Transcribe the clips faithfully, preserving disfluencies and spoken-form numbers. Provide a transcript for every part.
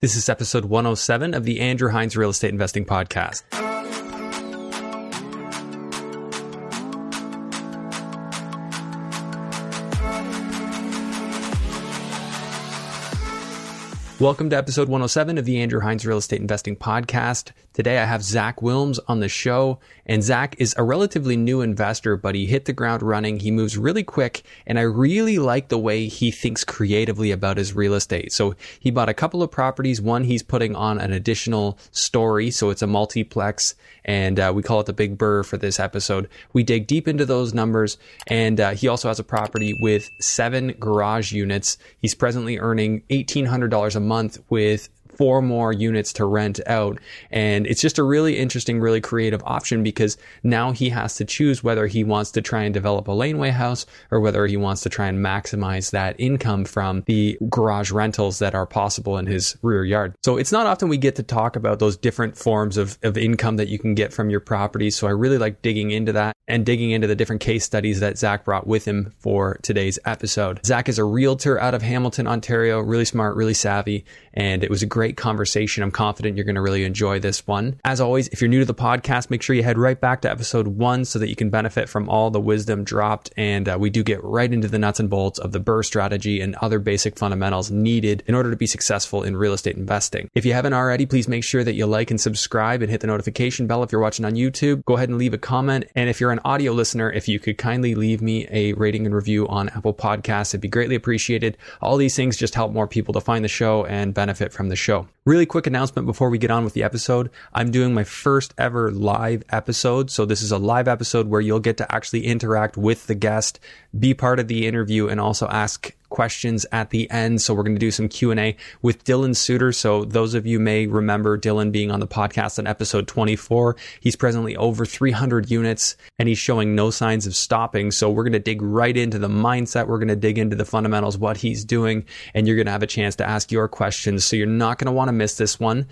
This is episode one oh seven of the Andrew Hines Real Estate Investing Podcast. Welcome to episode one oh seven of the Andrew Hines Real Estate Investing Podcast. Today I have Zac Willms on the show, and Zac is a relatively new investor, but he hit the ground running. He moves really quick, and I really like the way he thinks creatively about his real estate. So he bought a couple of properties. One, he's putting on an additional story, so it's a multiplex, and uh, we call it the Big BRRRR for this episode. We dig deep into those numbers, and uh, he also has a property with seven garage units. He's presently earning eighteen hundred dollars a month with four more units to rent out. And it's just a really interesting, really creative option because now he has to choose whether he wants to try and develop a laneway house or whether he wants to try and maximize that income from the garage rentals that are possible in his rear yard. So it's not often we get to talk about those different forms of, of income that you can get from your property. So I really like digging into that and digging into the different case studies that Zac brought with him for today's episode. Zac is a realtor out of Hamilton, Ontario, really smart, really savvy. And it was a great conversation. I'm confident you're going to really enjoy this one. As always, if you're new to the podcast, make sure you head right back to episode one so that you can benefit from all the wisdom dropped. And uh, we do get right into the nuts and bolts of the BRRRR strategy and other basic fundamentals needed in order to be successful in real estate investing. If you haven't already, please make sure that you like and subscribe and hit the notification bell. If you're watching on YouTube, go ahead and leave a comment. And if you're an audio listener, if you could kindly leave me a rating and review on Apple Podcasts, it'd be greatly appreciated. All these things just help more people to find the show and benefit from the show. Really quick announcement before we get on with the episode. I'm doing my first ever live episode. So this is a live episode where you'll get to actually interact with the guest, be part of the interview, and also ask questions at the end. So we're going to do some Q and A with Dylan Suitor. So those of you may remember Dylan being on the podcast on episode twenty-four. He's presently over three hundred units and he's showing no signs of stopping. So we're going to dig right into the mindset. We're going to dig into the fundamentals, what he's doing, and you're going to have a chance to ask your questions. So you're not going to want to miss this one.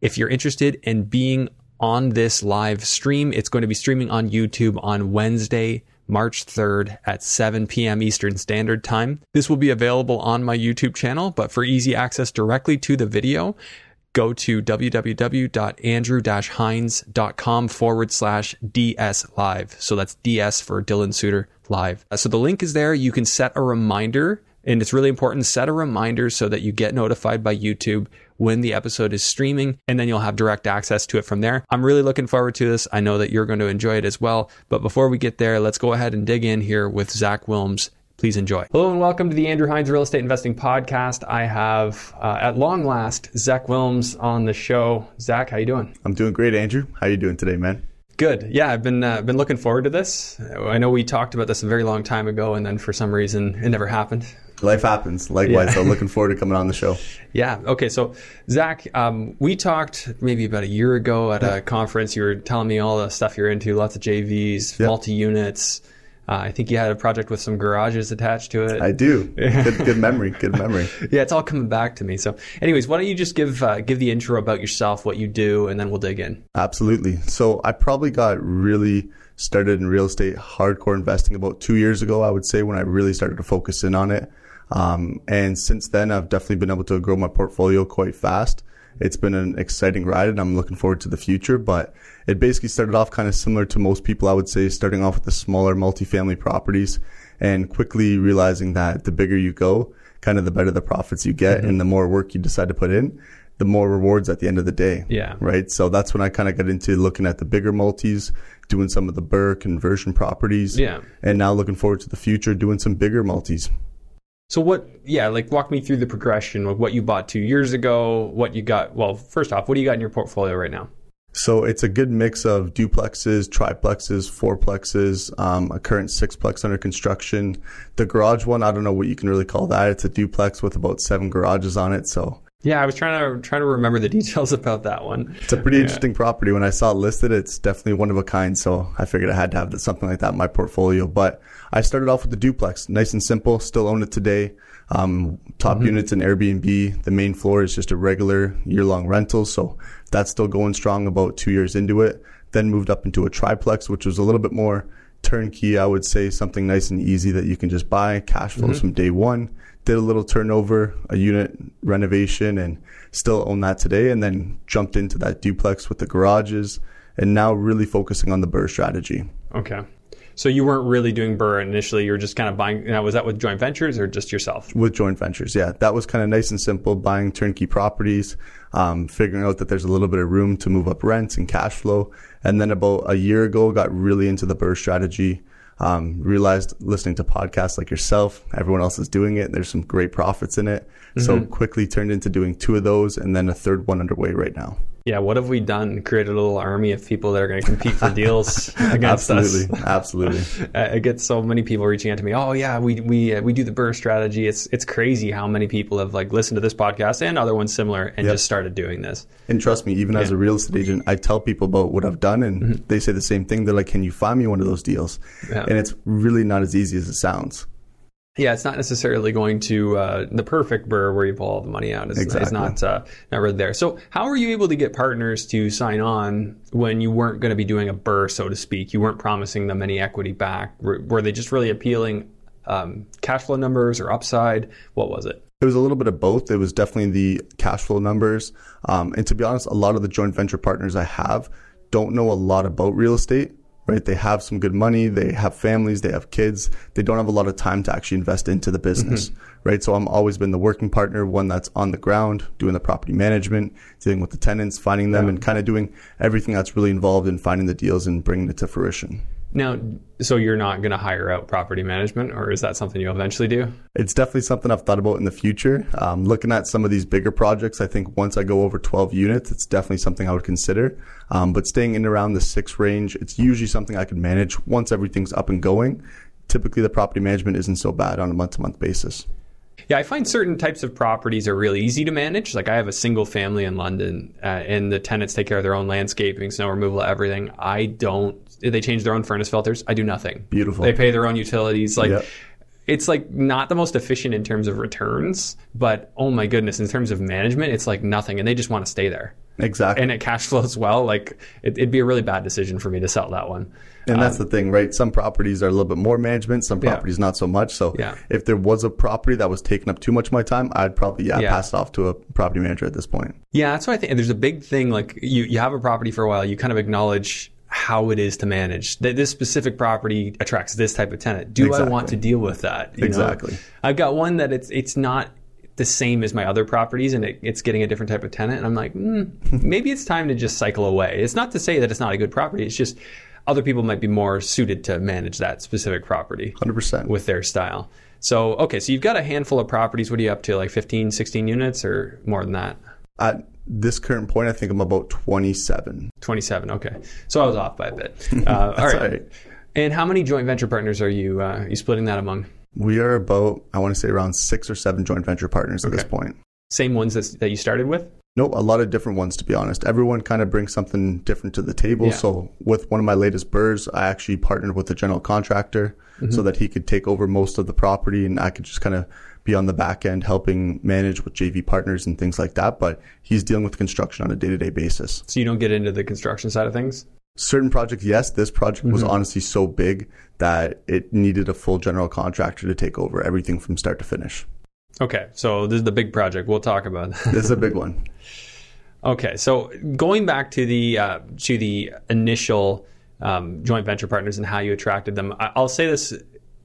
If you're interested in being on this live stream, it's going to be streaming on YouTube on Wednesday, March third at seven p.m. Eastern Standard Time. This will be available on my YouTube channel, but for easy access directly to the video, go to www.andrew-hines.com forward slash DS live. So that's D S for Dylan Suitor live. So the link is there. You can set a reminder, and it's really important. Set a reminder so that you get notified by YouTube when the episode is streaming, and then you'll have direct access to it from there. I'm really looking forward to this. I know that you're going to enjoy it as well. But before we get there, let's go ahead and dig in here with Zac Willms. Please enjoy. Hello and welcome to the Andrew Hines Real Estate Investing Podcast. I have, uh, at long last, Zac Willms on the show. Zac, how you doing? I'm doing great, Andrew. How you doing today, man? Good. Yeah, I've been uh, been looking forward to this. I know we talked about this a very long time ago, and then for some reason, it never happened. Life happens. Likewise, yeah. So looking forward to coming on the show. Yeah. Okay. So, Zac, um, we talked maybe about a year ago at yeah. a conference. You were telling me all the stuff you're into, lots of J Vs, yeah. multi-units. Uh, I think you had a project with some garages attached to it. I do. Good, good memory. Good memory. Yeah, it's all coming back to me. So, anyways, why don't you just give uh, give the intro about yourself, what you do, and then we'll dig in. Absolutely. So, I probably got really started in real estate, hardcore investing about two years ago, I would say, when I really started to focus in on it. Um, and since then, I've definitely been able to grow my portfolio quite fast. It's been an exciting ride and I'm looking forward to the future, but it basically started off kind of similar to most people, I would say, starting off with the smaller multifamily properties and quickly realizing that the bigger you go, kind of the better the profits you get, mm-hmm. and the more work you decide to put in, the more rewards at the end of the day. Yeah. Right. So that's when I kind of got into looking at the bigger multis, doing some of the BRRRR conversion properties. Yeah. And now looking forward to the future, doing some bigger multis. So what, yeah, like walk me through the progression of what you bought two years ago, what you got. Well, first off, what do you got in your portfolio right now? So it's a good mix of duplexes, triplexes, fourplexes, um, a current sixplex under construction. The garage one, I don't know what you can really call that. It's a duplex with about seven garages on it. So yeah, I was trying to trying to remember the details about that one. It's a pretty yeah. interesting property. When I saw it listed, it's definitely one of a kind. So I figured I had to have something like that in my portfolio. But I started off with the duplex, nice and simple. Still own it today. Um, top mm-hmm. units in Airbnb. The main floor is just a regular year-long rental. So that's still going strong about two years into it. Then moved up into a triplex, which was a little bit more turnkey, I would say something nice and easy that you can just buy, cash flows mm-hmm. from day one. Did a little turnover, a unit renovation, and still own that today, and then jumped into that duplex with the garages, and now really focusing on the BRRRR strategy. Okay. So you weren't really doing BRRRR initially. You were just kind of buying. Now, was that with joint ventures or just yourself? With joint ventures, yeah. That was kind of nice and simple, buying turnkey properties, um, figuring out that there's a little bit of room to move up rents and cash flow. And then about a year ago, got really into the BRRRR strategy, um, realized listening to podcasts like yourself, everyone else is doing it. There's some great profits in it. Mm-hmm. So quickly turned into doing two of those and then a third one underway right now. Yeah, what have we done? Created a little army of people that are going to compete for deals against absolutely, us. Absolutely, absolutely. I get so many people reaching out to me. Oh yeah, we we uh, we do the BRRRR strategy. It's it's crazy how many people have like listened to this podcast and other ones similar and yep. just started doing this. And trust me, even yeah. as a real estate agent, I tell people about what I've done, and mm-hmm. they say the same thing. They're like, "Can you find me one of those deals?" Yeah. And it's really not as easy as it sounds. Yeah, it's not necessarily going to uh, the perfect BRRRR where you pull all the money out. It's, exactly. it's not uh, not really there. So how were you able to get partners to sign on when you weren't going to be doing a BRRRR, so to speak? You weren't promising them any equity back. Were, were they just really appealing um, cash flow numbers or upside? What was it? It was a little bit of both. It was definitely the cash flow numbers. Um, and to be honest, a lot of the joint venture partners I have don't know a lot about real estate. Right? They have some good money, they have families, they have kids, they don't have a lot of time to actually invest into the business, mm-hmm. right? So I'm always been the working partner, one that's on the ground, doing the property management, dealing with the tenants, finding them, yeah. and kind of doing everything that's really involved in finding the deals and bringing it to fruition. Now, so you're not going to hire out property management, or is that something you'll eventually do? It's definitely something I've thought about in the future. Um, looking at some of these bigger projects, I think once I go over twelve units, it's definitely something I would consider. Um, but staying in around the six range, it's usually something I can manage once everything's up and going. Typically, the property management isn't so bad on a month-to-month basis. Yeah, I find certain types of properties are really easy to manage. Like I have a single family in London uh, and the tenants take care of their own landscaping, snow removal, everything. I don't, they change their own furnace filters. I do nothing. Beautiful. They pay their own utilities. Like yep. It's like not the most efficient in terms of returns, but oh my goodness, in terms of management, it's like nothing. And they just want to stay there. Exactly. And it cash flows well. Like it, it'd be a really bad decision for me to sell that one. And that's um, the thing, right? Some properties are a little bit more management, some properties yeah. not so much. So yeah. if there was a property that was taking up too much of my time, I'd probably yeah, yeah. pass it off to a property manager at this point. Yeah, that's what I think. And there's a big thing, like you, you have a property for a while, you kind of acknowledge how it is to manage that this specific property attracts this type of tenant. Do exactly. I want to deal with that? You exactly. know? I've got one that it's it's not the same as my other properties and it, it's getting a different type of tenant. And I'm like, mm, maybe it's time to just cycle away. It's not to say that it's not a good property. It's just other people might be more suited to manage that specific property one hundred percent with their style. So, okay, so you've got a handful of properties. What are you up to, like fifteen, sixteen units or more than that? At this current point, I think I'm about twenty-seven. twenty-seven, okay. So I was off by a bit. Uh, all right. right. And how many joint venture partners are you, uh, are you splitting that among? We are about, I want to say around six or seven joint venture partners okay. at this point. Same ones that's, that you started with? Nope, a lot of different ones, to be honest. Everyone kind of brings something different to the table. Yeah. So with one of my latest BRRRRs, I actually partnered with a general contractor mm-hmm. so that he could take over most of the property and I could just kind of be on the back end helping manage with J V partners and things like that. But he's dealing with construction on a day-to-day basis. So you don't get into the construction side of things? Certain projects, yes. This project mm-hmm. was honestly so big that it needed a full general contractor to take over everything from start to finish. Okay, so this is the big project. We'll talk about that. This is a big one. Okay, so going back to the uh, to the initial um, joint venture partners and how you attracted them, I- I'll say this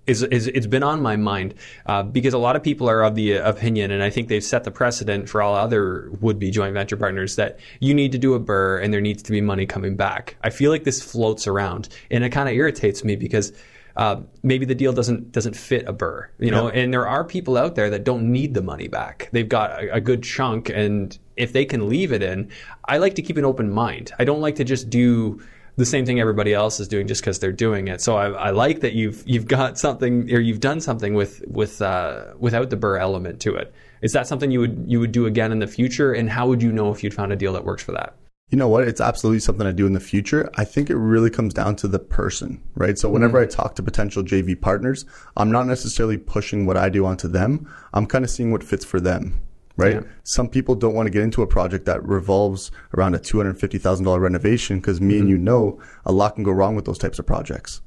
is, is it's been on my mind uh, because a lot of people are of the opinion, and I think they've set the precedent for all other would-be joint venture partners that you need to do a BRRRR and there needs to be money coming back. I feel like this floats around, and it kind of irritates me because Uh, maybe the deal doesn't doesn't fit a BRRRR, you know, yeah. and there are people out there that don't need the money back. They've got a, a good chunk, and if they can leave it in, I like to keep an open mind. I don't like to just do the same thing everybody else is doing just because they're doing it. So I, I like that you've you've got something or you've done something with with uh, without the BRRRR element to it. Is that something you would you would do again in the future? And how would you know if you'd found a deal that works for that? You know what? It's absolutely something I do in the future. I think it really comes down to the person, right? So whenever mm-hmm. I talk to potential J V partners, I'm not necessarily pushing what I do onto them. I'm kind of seeing what fits for them, right? Yeah. Some people don't want to get into a project that revolves around a two hundred fifty thousand dollars renovation because me mm-hmm. and you know a lot can go wrong with those types of projects.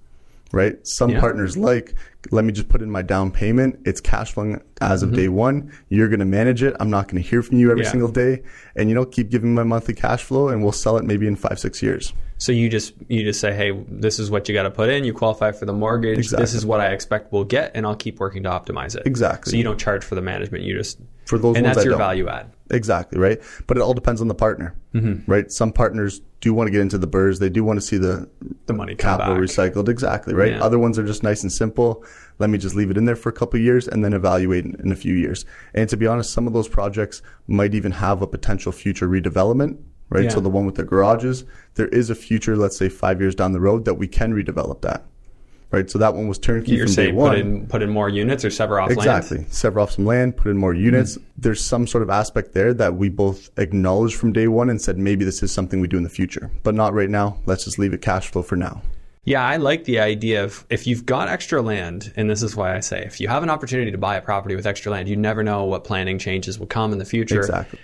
right? Some yeah. partners like, let me just put in my down payment. It's cash flowing as of mm-hmm. day one. You're going to manage it. I'm not going to hear from you every yeah. single day. And, you know, keep giving my monthly cash flow and we'll sell it maybe in five, six years. So you just you just say, hey, this is what you got to put in. You qualify for the mortgage. Exactly. This is what I expect we'll get, and I'll keep working to optimize it. Exactly. So you don't charge for the management. You just for those and ones that's I your don't. Value add. Exactly, right? But it all depends on the partner, mm-hmm. right? Some partners do want to get into the B R R R Rs. They do want to see the the money capital back. Recycled. Exactly, right? Yeah. Other ones are just nice and simple. Let me just leave it in there for a couple of years and then evaluate in, in a few years. And to be honest, some of those projects might even have a potential future redevelopment. Right, yeah. So the one with the garages, there is a future, let's say five years down the road, that we can redevelop that. Right, so that one was turnkey You're from saying day one. Put in, put in more units or sever off exactly. land? Exactly, sever off some land, put in more units. Mm-hmm. There's some sort of aspect there that we both acknowledged from day one and said maybe this is something we do in the future, but not right now. Let's just leave it cash flow for now. Yeah, I like the idea of if you've got extra land, and this is why I say if you have an opportunity to buy a property with extra land, you never know what planning changes will come in the future. Exactly.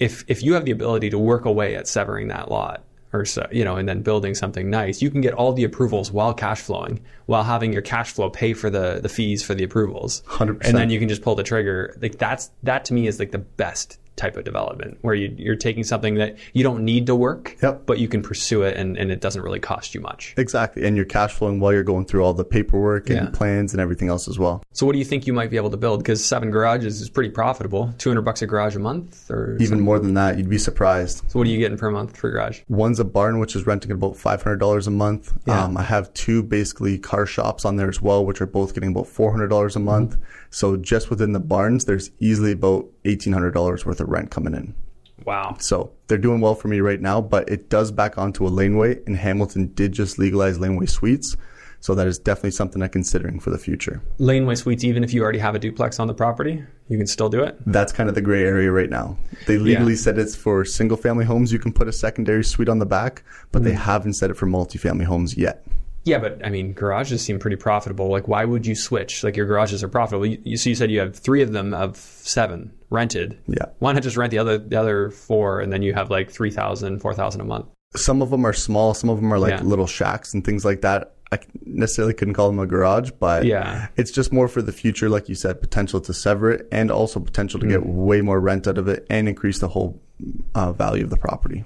If if you have the ability to work away at severing that lot or so, you know, and then building something nice, you can get all the approvals while cash flowing, while having your cash flow pay for the, the fees for the approvals. one hundred percent. And then you can just pull the trigger. Like that's that to me is like the best type of development where you, you're taking something that you don't need to work, yep. but you can pursue it and, and it doesn't really cost you much. Exactly. And you're cash flowing while you're going through all the paperwork and yeah. plans and everything else as well. So what do you think you might be able to build? Because seven garages is pretty profitable. two hundred bucks a garage a month or even something? More than that. You'd be surprised. So what are you getting per month for a garage? One's a barn, which is renting at about five hundred dollars a month. Yeah. Um, I have two basically car shops on there as well, which are both getting about four hundred dollars a month. Mm-hmm. So just within the barns, there's easily about eighteen hundred dollars worth of rent coming in. Wow. So they're doing well for me right now, but it does back onto a laneway, and Hamilton did just legalize laneway suites. So that is definitely something I'm considering for the future. Laneway suites, even if you already have a duplex on the property, you can still do it? That's kind of the gray area right now. They legally yeah. said it's for single family homes. You can put a secondary suite on the back, but mm-hmm. they haven't said it for multifamily homes yet. Yeah, but I mean, garages seem pretty profitable. Like, why would you switch? Like, your garages are profitable. You, you, so you said you have three of them of seven rented. Yeah. Why not just rent the other the other four, and then you have like three thousand dollars, four thousand dollars a month? Some of them are small. Some of them are like yeah. little shacks and things like that. I necessarily couldn't call them a garage, but yeah. it's just more for the future, like you said, potential to sever it and also potential to mm. get way more rent out of it and increase the whole uh, value of the property.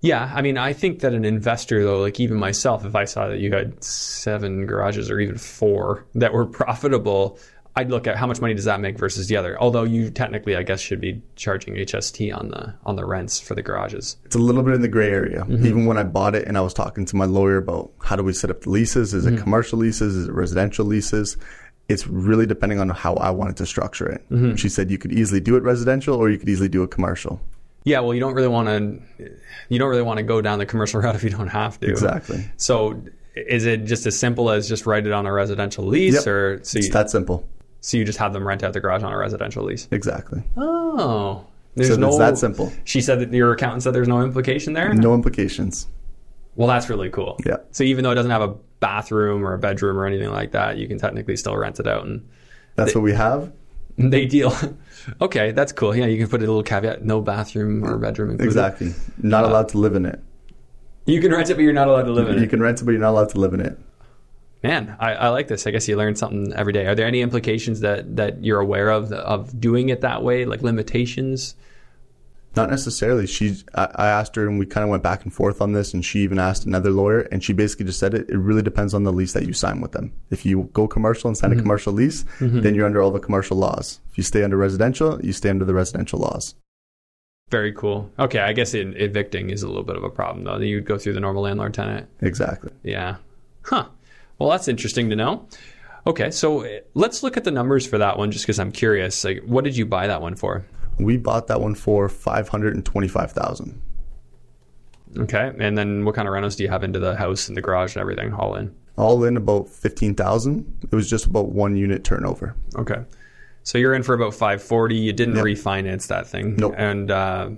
Yeah, I mean, I think that an investor, though, like even myself, if I saw that you had seven garages or even four that were profitable, I'd look at how much money does that make versus the other. Although you technically, I guess, should be charging H S T on the on the rents for the garages. It's a little bit in the gray area. Mm-hmm. Even when I bought it and I was talking to my lawyer about how do we set up the leases? Is it mm-hmm. commercial leases? Is it residential leases? It's really depending on how I wanted to structure it. Mm-hmm. She said you could easily do it residential or you could easily do it commercial. Yeah, well, you don't really want to, you don't really want to go down the commercial route if you don't have to. Exactly. So, is it just as simple as just write it on a residential lease, yep. or so you, it's that simple? So you just have them rent out the garage on a residential lease. Exactly. Oh, there's so no. It's that simple. She said that your accountant said there's no implication there. No implications. Well, that's really cool. Yeah. So even though it doesn't have a bathroom or a bedroom or anything like that, you can technically still rent it out, and that's they, what we have. They deal. Okay, that's cool. Yeah, you can put a little caveat, no bathroom or bedroom included. Exactly. Not uh, allowed to live in it. You can rent it, but you're not allowed to live in you it. You can rent it, but you're not allowed to live in it. Man, I, I like this. I guess you learn something every day. Are there any implications that, that you're aware of of doing it that way, like limitations? Not necessarily. She, I, I asked her, and we kind of went back and forth on this, and she even asked another lawyer, and she basically just said it, it really depends on the lease that you sign with them. If you go commercial and sign mm-hmm. a commercial lease, mm-hmm. then you're under all the commercial laws. If you stay under residential, you stay under the residential laws. Very cool. Okay, I guess it, evicting is a little bit of a problem, though. You'd go through the normal landlord-tenant. Exactly. Yeah. Huh. Well, that's interesting to know. Okay, so let's look at the numbers for that one just because I'm curious. Like, what did you buy that one for? We bought that one for five hundred twenty-five thousand dollars. Okay. And then what kind of rentals do you have into the house and the garage and everything all in? All in about fifteen thousand dollars. It was just about one unit turnover. Okay. So you're in for about five forty. You didn't yep. refinance that thing. Nope. And uh,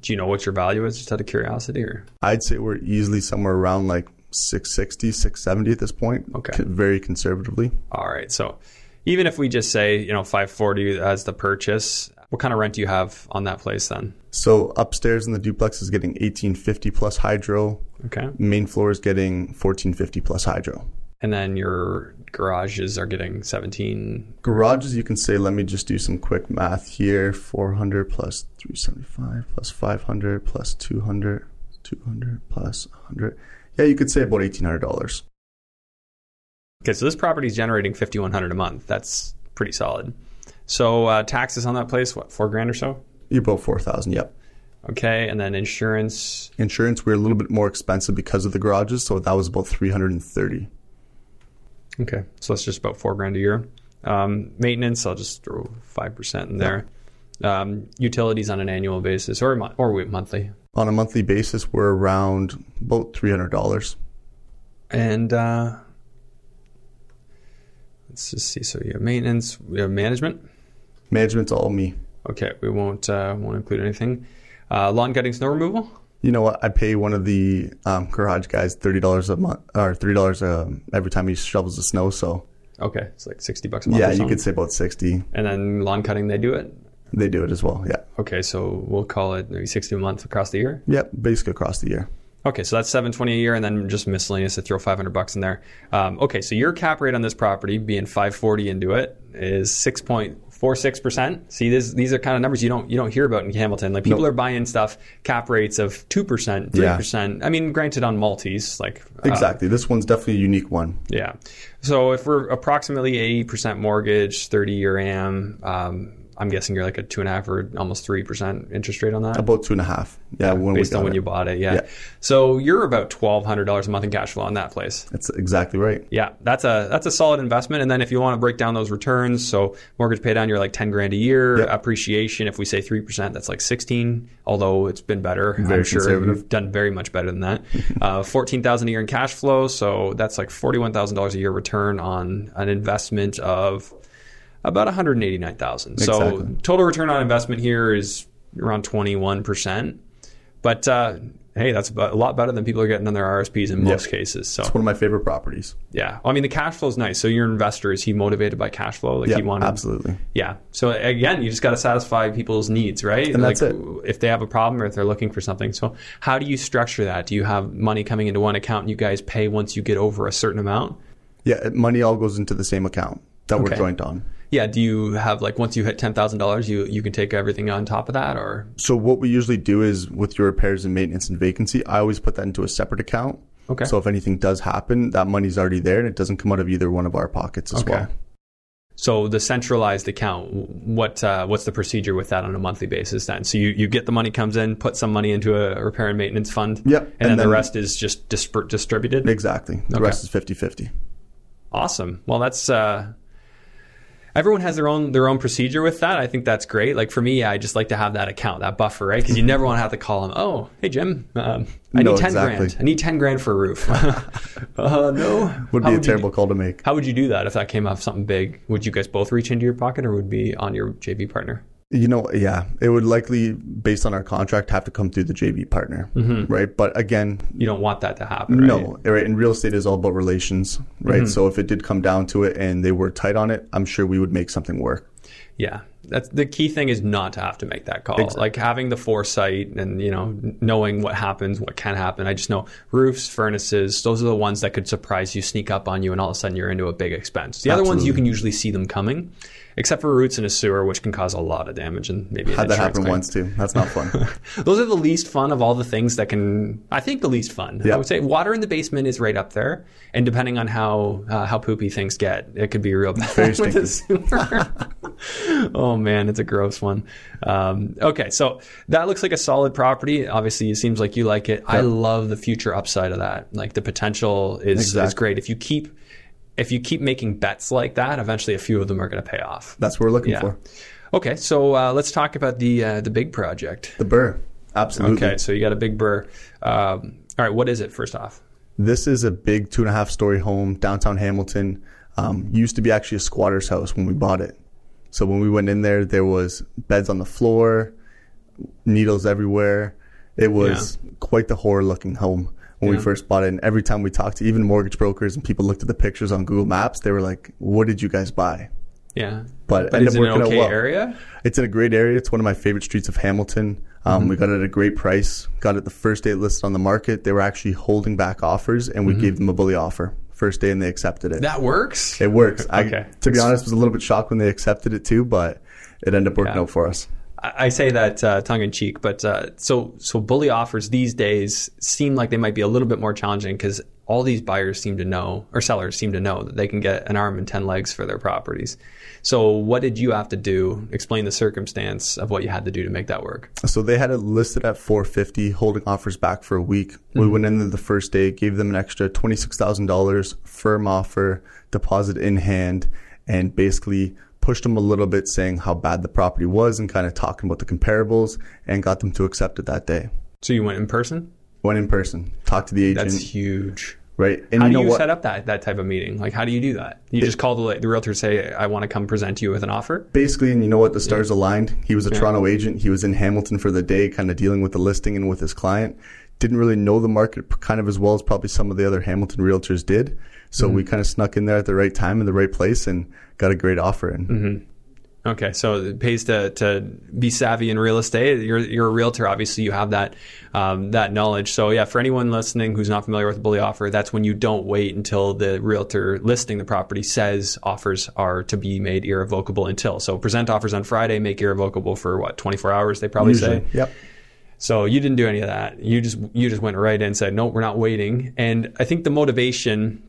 do you know what your value is just out of curiosity? Or I'd say we're easily somewhere around like six sixty, six seventy at this point. Okay. Very conservatively. All right. So even if we just say, you know, five forty as the purchase, what kind of rent do you have on that place then? So upstairs in the duplex is getting eighteen fifty plus hydro. Okay. Main floor is getting fourteen fifty plus hydro. And then your garages are getting seventeen. Garages, you can say, let me just do some quick math here. four hundred plus three seventy-five plus five hundred plus two hundred, two hundred plus one hundred. Yeah, you could say about eighteen hundred dollars. Okay, so this property is generating fifty-one hundred dollars a month. That's pretty solid. So uh, taxes on that place, what, four grand or so? You're about four thousand dollars, yep. Okay, and then insurance? Insurance, we're a little bit more expensive because of the garages, so that was about three hundred thirty dollars. Okay, so that's just about four grand a year. Um, maintenance, I'll just throw five percent in there. Um, utilities on an annual basis or mon- or monthly? On a monthly basis, we're around about three hundred dollars. And uh, let's just see. So you have maintenance, we have management? Management's all me. Okay, we won't, uh, won't include anything. Uh, lawn cutting, snow removal? You know what? I pay one of the um, garage guys thirty dollars a month, or three dollars um, every time he shovels the snow. So okay, it's like sixty bucks a month. Yeah, you could say about sixty. And then lawn cutting, they do it. They do it as well. Yeah. Okay, so we'll call it maybe sixty a month across the year. Yep, basically across the year. Okay, so that's seven twenty a year, and then just miscellaneous to throw five hundred bucks in there. Um, okay, so your cap rate on this property, being five forty into it, is six point four six percent. See, this, these are kind of numbers you don't you don't hear about in Hamilton. Like, people nope. are buying stuff cap rates of two percent, three percent. Yeah. I mean, granted on multis, like exactly. Uh, this one's definitely a unique one. Yeah. So if we're approximately eighty percent mortgage, thirty-year A M, um, I'm guessing you're like a two and a half or almost three percent interest rate on that. About two and a half. Yeah, yeah when based we on when it. you bought it. Yeah. yeah. So you're about twelve hundred dollars a month in cash flow on that place. That's exactly right. Yeah, that's a that's a solid investment. And then if you want to break down those returns, so mortgage pay down, you're like ten grand a year. Yep. Appreciation, if we say three percent, that's like sixteen. Although it's been better, very I'm sure you've done very much better than that. uh, fourteen thousand a year in cash flow, so that's like forty-one thousand dollars a year return on an investment of about one hundred eighty-nine thousand dollars. Exactly. So total return on investment here is around twenty-one percent. But uh, hey, that's a lot better than people are getting on their R S Ps in most yep. cases. So it's one of my favorite properties. Yeah. I mean, the cash flow is nice. So your investor, is he motivated by cash flow? Like yep, he wanted, absolutely. Yeah. So again, you just got to satisfy people's needs, right? And like, that's it. If they have a problem or if they're looking for something. So how do you structure that? Do you have money coming into one account and you guys pay once you get over a certain amount? Yeah. Money all goes into the same account that okay. we're joint on. Yeah, do you have, like, once you hit ten thousand dollars, you, you can take everything on top of that, or? So what we usually do is with your repairs and maintenance and vacancy, I always put that into a separate account. Okay. So if anything does happen, that money's already there and it doesn't come out of either one of our pockets as okay. well. So the centralized account, what uh, what's the procedure with that on a monthly basis then? So you, you get the money comes in, put some money into a repair and maintenance fund, yep. and, and then, then the rest is just dis- distributed? Exactly. The okay. rest is fifty-fifty. Awesome. Well, that's... Uh, Everyone has their own their own procedure with that. I think that's great. Like for me, I just like to have that account, that buffer, right? Because you never want to have to call them. Oh, hey Jim, um, I no, need ten exactly. grand. I need ten grand for a roof. uh, no, would how be would a terrible do, call to make. How would you do that if that came off something big? Would you guys both reach into your pocket, or would it be on your J V partner? You know, yeah, it would likely, based on our contract, have to come through the J V partner, mm-hmm. right? But again, you don't want that to happen, right? No, right? And real estate is all about relations, right? Mm-hmm. So if it did come down to it and they were tight on it, I'm sure we would make something work. Yeah, that's the key thing, is not to have to make that call. Exactly. Like having the foresight and, you know, knowing what happens, what can happen. I just know roofs, furnaces, those are the ones that could surprise you, sneak up on you, and all of a sudden you're into a big expense. The Absolutely. other ones, you can usually see them coming. Except for roots in a sewer, which can cause a lot of damage, and maybe had that happen claim. once too. That's not fun. Those are the least fun of all the things that can. I think the least fun. Yep. I would say water in the basement is right up there, and depending on how uh, how poopy things get, it could be real bad. Very stinky. With the sewer. Oh man, it's a gross one. Um, okay, so that looks like a solid property. Obviously, it seems like you like it. Yep. I love the future upside of that. Like the potential is exactly. is great if you keep. If you keep making bets like that, eventually a few of them are going to pay off. That's what we're looking yeah. for. Okay, so uh, let's talk about the uh, the big project. The B R R R R. Absolutely. Okay, so you got a big B R R R R. Um, all right, what is it first off? This is a big two and a half story home, downtown Hamilton. Um, used to be actually a squatter's house when we bought it. So when we went in there, there was beds on the floor, needles everywhere. It was yeah. quite the horror looking home. When yeah. we first bought it, and every time we talked to even mortgage brokers and people looked at the pictures on Google Maps, they were like, "What did you guys buy?" Yeah, but, but it's in an okay well. area. It's in a great area. It's one of my favorite streets of Hamilton. Um, mm-hmm. We got it at a great price. Got it the first day it listed on the market. They were actually holding back offers, and we mm-hmm. gave them a bully offer, first day and they accepted it. That works? It works. I, okay. To be honest, was a little bit shocked when they accepted it too, but it ended up working yeah. out for us. I say that uh, tongue in cheek, but uh, so so bully offers these days seem like they might be a little bit more challenging because all these buyers seem to know, or sellers seem to know, that they can get an arm and ten legs for their properties. So what did you have to do? Explain the circumstance of what you had to do to make that work. So they had it listed at four fifty, holding offers back for a week. Mm-hmm. We went in there the first day, gave them an extra twenty-six thousand dollars firm offer, deposit in hand, and basically pushed them a little bit saying how bad the property was and kind of talking about the comparables, and got them to accept it that day. So you went in person? Went in person. Talked to the agent. That's huge. Right. And how you do know you what? set up that, that type of meeting? Like, how do you do that? You it, just call the, the realtor, say, I want to come present to you with an offer? Basically, and you know what? The stars yeah. aligned. He was a yeah. Toronto agent. He was in Hamilton for the day, kind of dealing with the listing and with his client. Didn't really know the market kind of as well as probably some of the other Hamilton realtors did. So mm-hmm. we kind of snuck in there at the right time in the right place and got a great offer in. Mm-hmm. Okay, so it pays to to be savvy in real estate. You're you're a realtor, obviously. You have that um, that knowledge. So yeah, for anyone listening who's not familiar with the bully offer, that's when you don't wait until the realtor listing the property says offers are to be made irrevocable until. So present offers on Friday, make irrevocable for what, twenty-four hours? They probably Usually. say. Yep. So you didn't do any of that. You just you just went right in and said, no, we're not waiting. And I think the motivation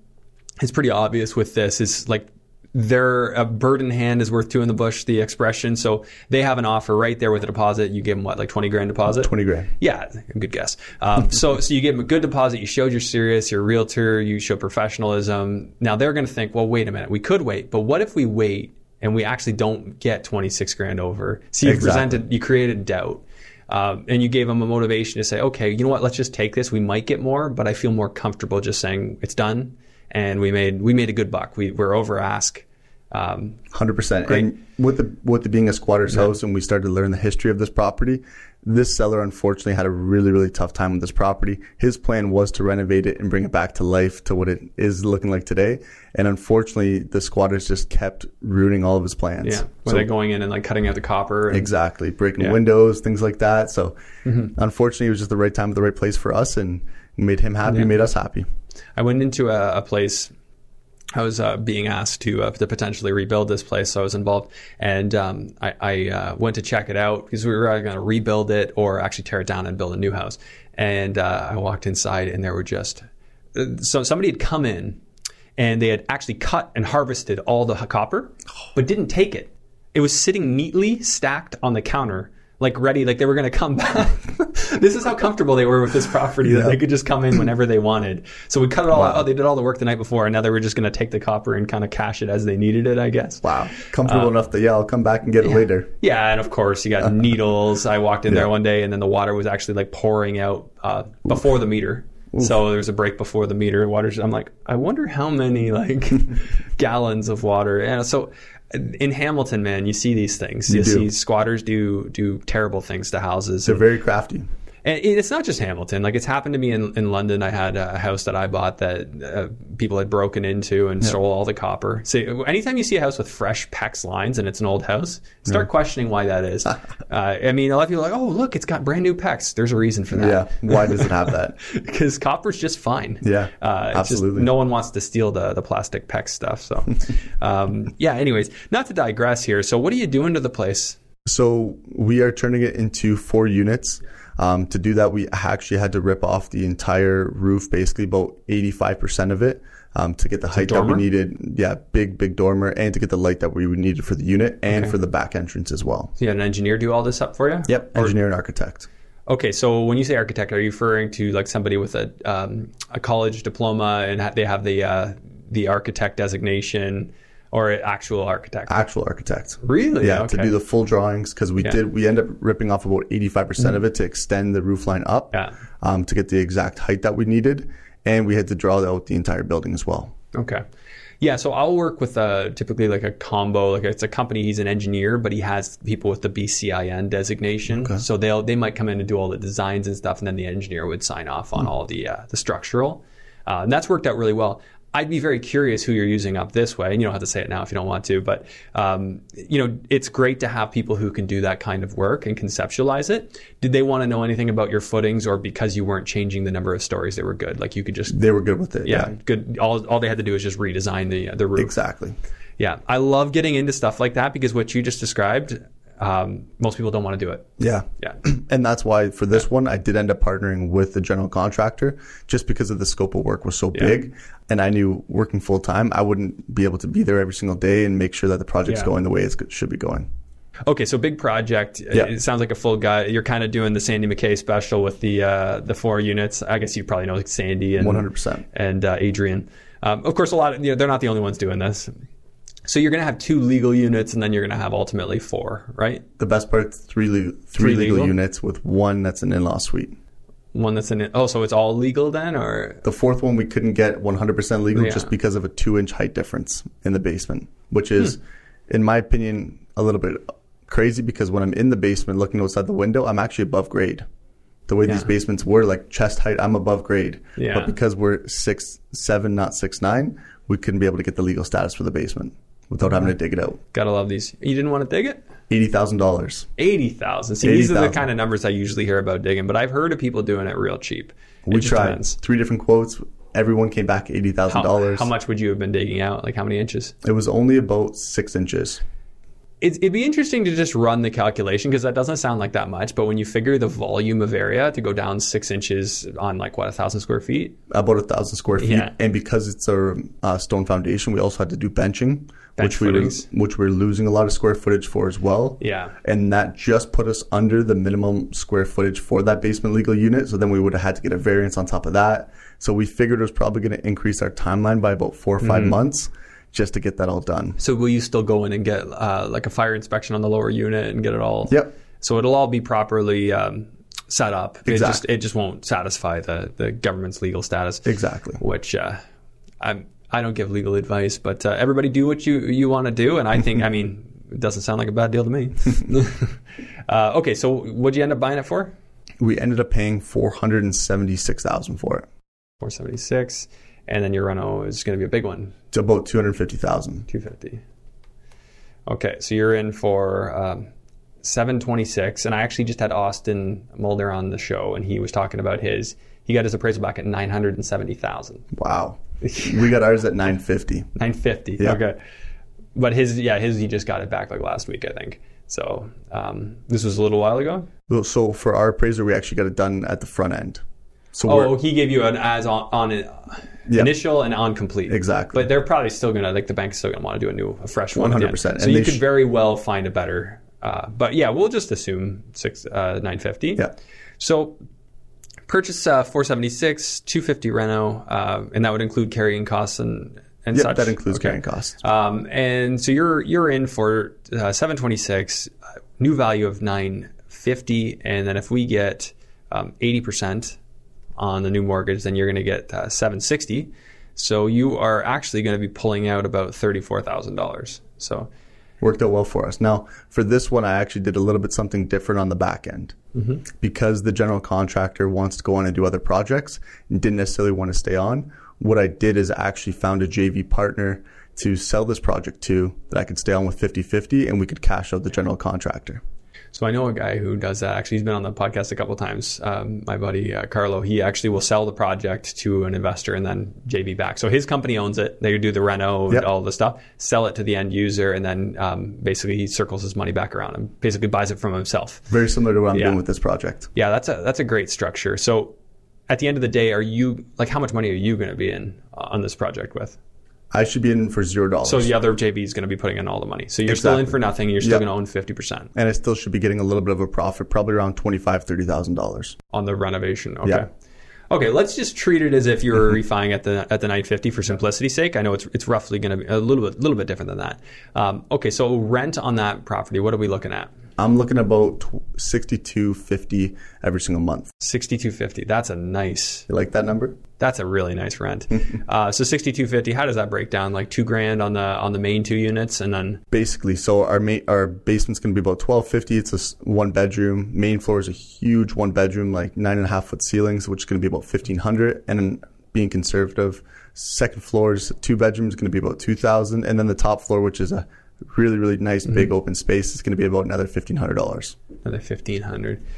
is pretty obvious with this. It's like, their a bird in hand is worth two in the bush, the expression. So they have an offer right there with a deposit. You gave them what, like twenty grand deposit? twenty grand. Yeah, good guess. Um, so so you gave them a good deposit. You showed you're serious, you're a realtor, you show professionalism. Now they're going to think, well, wait a minute, we could wait. But what if we wait and we actually don't get twenty-six grand over? So you exactly. presented, you created doubt. Um, and you gave them a motivation to say, okay, you know what, let's just take this. We might get more, but I feel more comfortable just saying it's done. And we made we made a good buck. We were over ask. Um, one hundred percent. Great. And with the, with it being a squatter's yeah. house, and we started to learn the history of this property, this seller unfortunately had a really, really tough time with this property. His plan was to renovate it and bring it back to life to what it is looking like today. And unfortunately, the squatters just kept ruining all of his plans. Yeah, were so, they going in and like cutting out the copper? And, exactly, breaking yeah. windows, things like that. So mm-hmm. unfortunately, it was just the right time at the right place for us, and made him happy, yeah. made us happy. I went into a, a place. I was uh, being asked to, uh, to potentially rebuild this place, so I was involved. And um, I, I uh, went to check it out because we were either going to rebuild it or actually tear it down and build a new house. And uh, I walked inside, and there were just uh, so somebody had come in, and they had actually cut and harvested all the copper, but didn't take it. It was sitting neatly stacked on the counter, like ready, like they were going to come back. This is how comfortable they were with this property, yeah. that they could just come in whenever they wanted. So we cut it all wow. out. They did all the work the night before, and now they were just going to take the copper and kind of cash it as they needed it, I guess. Wow. Comfortable um, enough that, yeah, I'll come back and get yeah. it later. Yeah, and of course, you got needles. I walked in yeah. there one day, and then the water was actually like pouring out uh, before Oof. the meter. Oof. So there was a break before the meter. Water. I'm like, I wonder how many like gallons of water. And so... in Hamilton, man, you see these things. You, you see squatters do do terrible things to houses. They're and, very crafty. And it's not just Hamilton. Like, it's happened to me in, in London. I had a house that I bought that uh, people had broken into and yeah. stole all the copper. So anytime you see a house with fresh PEX lines and it's an old house, start yeah. questioning why that is. uh, I mean, a lot of people are like, oh, look, it's got brand new PEX. There's a reason for that. Yeah. Why does it have that? Because copper's just fine. Yeah, uh, absolutely. Just, no one wants to steal the, the plastic PEX stuff. So, um, yeah, anyways, not to digress here. So what are you doing to the place? So we are turning it into four units. Um, to do that, we actually had to rip off the entire roof, basically about eighty-five percent of it, um, to get the height that we needed. Yeah, big, big dormer, and to get the light that we needed for the unit and okay. for the back entrance as well. So you had an engineer do all this up for you? Yep, or- engineer and architect. Okay, so when you say architect, are you referring to like somebody with a um, a college diploma and ha- they have the uh, the architect designation? Or actual architect? Actual architect. Really? Yeah, okay. To do the full drawings, because we yeah. did, we end up ripping off about eighty-five percent mm-hmm. of it to extend the roof line up yeah. um, to get the exact height that we needed. And we had to draw out the entire building as well. Okay. Yeah, so I'll work with a, typically like a combo. Like, it's a company, he's an engineer, but he has people with the B C I N designation. Okay. So they'll they might come in and do all the designs and stuff, and then the engineer would sign off on mm-hmm. all the, uh, the structural. Uh, and that's worked out really well. I'd be very curious who you're using up this way. And you don't have to say it now if you don't want to, but um, you know, it's great to have people who can do that kind of work and conceptualize it. Did they want to know anything about your footings, or because you weren't changing the number of stories, they were good? Like you could just... They were good with it. Yeah, yeah. Good. All, all they had to do is just redesign the, uh, the roof. Exactly. Yeah. I love getting into stuff like that because what you just described... Um, most people don't want to do it. Yeah. Yeah. And that's why for this yeah. one, I did end up partnering with the general contractor just because of the scope of work was so yeah. big. And I knew working full time, I wouldn't be able to be there every single day and make sure that the project's yeah. going the way it should be going. Okay. So big project. Yeah. It sounds like a full guy. You're kind of doing the Sandy McKay special with the, uh, the four units. I guess you probably know Sandy and one hundred percent and uh, Adrian. Um, of course, a lot of, you know, they're not the only ones doing this. So you're going to have two legal units, and then you're going to have ultimately four, right? The best part, three le- three, three legal, legal units with one that's an in-law suite. One that's an in- oh, so it's all legal then, or the fourth one we couldn't get one hundred percent legal yeah. just because of a two-inch height difference in the basement, which is, hmm. in my opinion, a little bit crazy because when I'm in the basement looking outside the window, I'm actually above grade. The way yeah. these basements were, like chest height, I'm above grade, yeah. but because we're six seven, not six nine, we couldn't be able to get the legal status for the basement. Without having to dig it out. Gotta love these. You didn't want to dig it? eighty thousand dollars eighty thousand dollars See, eighty, these are the kind of numbers I usually hear about digging, but I've heard of people doing it real cheap. We tried depends. three different quotes. Everyone came back eighty thousand dollars How, how much would you have been digging out? Like how many inches? It was only about six inches. It, it'd be interesting to just run the calculation because that doesn't sound like that much. But when you figure the volume of area to go down six inches on like what, a thousand square feet? About a thousand square feet. Yeah. And because it's a uh, stone foundation, we also had to do benching, Bench which footings. we were, which we we're losing a lot of square footage for as well. Yeah. And that just put us under the minimum square footage for that basement legal unit. So then we would have had to get a variance on top of that. So we figured it was probably going to increase our timeline by about four or five mm-hmm. months. Just to get that all done. So will you still go in and get uh, like a fire inspection on the lower unit and get it all? Yep. So it'll all be properly um, set up. Exactly. It just, it just won't satisfy the, the government's legal status. Exactly. Which uh, I'm, I don't give legal advice, but uh, everybody do what you, you want to do. And I think, I mean, it doesn't sound like a bad deal to me. uh, okay. So what'd you end up buying it for? We ended up paying four hundred seventy-six thousand dollars for it. four hundred seventy-six thousand dollars And then your reno is going to be a big one. It's about two hundred fifty thousand dollars two hundred fifty thousand dollars Okay, so you're in for um, seven hundred twenty-six thousand dollars And I actually just had Austin Mulder on the show, and he was talking about his. He got his appraisal back at nine hundred seventy thousand dollars Wow. We got ours at nine hundred fifty thousand dollars nine hundred fifty thousand dollars yeah. Okay. But his, yeah, his, he just got it back like last week, I think. So um, this was a little while ago? So for our appraiser, we actually got it done at the front end. So oh, he gave you an as on, on an yep. initial and on complete. Exactly. But they're probably still going to, like the bank's still going to want to do a new, a fresh one. one hundred percent So and you could sh- very well find a better, uh, but yeah, we'll just assume six, uh, nine fifty Yeah. So purchase uh, four seventy-six two fifty reno, uh, and that would include carrying costs and, and yep, such. Yeah, that includes okay. carrying costs. Um, and so you're, you're in for uh, seven twenty-six uh, new value of nine fifty And then if we get um, eighty percent on the new mortgage, then you're going to get uh, seven sixty So you are actually going to be pulling out about thirty-four thousand dollars So worked out well for us. Now, for this one, I actually did a little bit something different on the back end mm-hmm. because the general contractor wants to go on and do other projects and didn't necessarily want to stay on. What I did is I actually found a J V partner to sell this project to that I could stay on with fifty-fifty and we could cash out the general contractor. So I know a guy who does that. Actually, he's been on the podcast a couple of times. Um, my buddy, uh, Carlo, he actually will sell the project to an investor and then J V back. So his company owns it. They do the reno and yep. all the stuff, sell it to the end user. And then um, basically he circles his money back around and basically buys it from himself. Very similar to what I'm yeah. doing with this project. Yeah, that's a, that's a great structure. So at the end of the day, are you like, how much money are you going to be in on this project with? I should be in for zero dollars So the other J V is going to be putting in all the money. So you're exactly. still in for nothing. You're still yep. going to own fifty percent And I still should be getting a little bit of a profit, probably around twenty-five thousand dollars, thirty thousand dollars On the renovation. Okay. Yep. Okay, let's just treat it as if you're refining at the at the nine fifty for simplicity's sake. I know it's it's roughly going to be a little bit, little bit different than that. Um, okay, so rent on that property, what are we looking at? I'm looking at about sixty-two fifty every single month. sixty-two fifty That's a nice. You like that number? That's a really nice rent. uh, so sixty-two fifty How does that break down? Like two grand on the on the main two units, and then basically, so our ma- our basement's going to be about twelve fifty It's a one bedroom. Main floor is a huge one bedroom, like nine and a half foot ceilings, which is going to be about fifteen hundred And being conservative. Second floor is two bedrooms, going to be about two thousand dollars. And then the top floor, which is a really, really nice mm-hmm. big open space, is going to be about another fifteen hundred dollars. Another fifteen hundred dollars.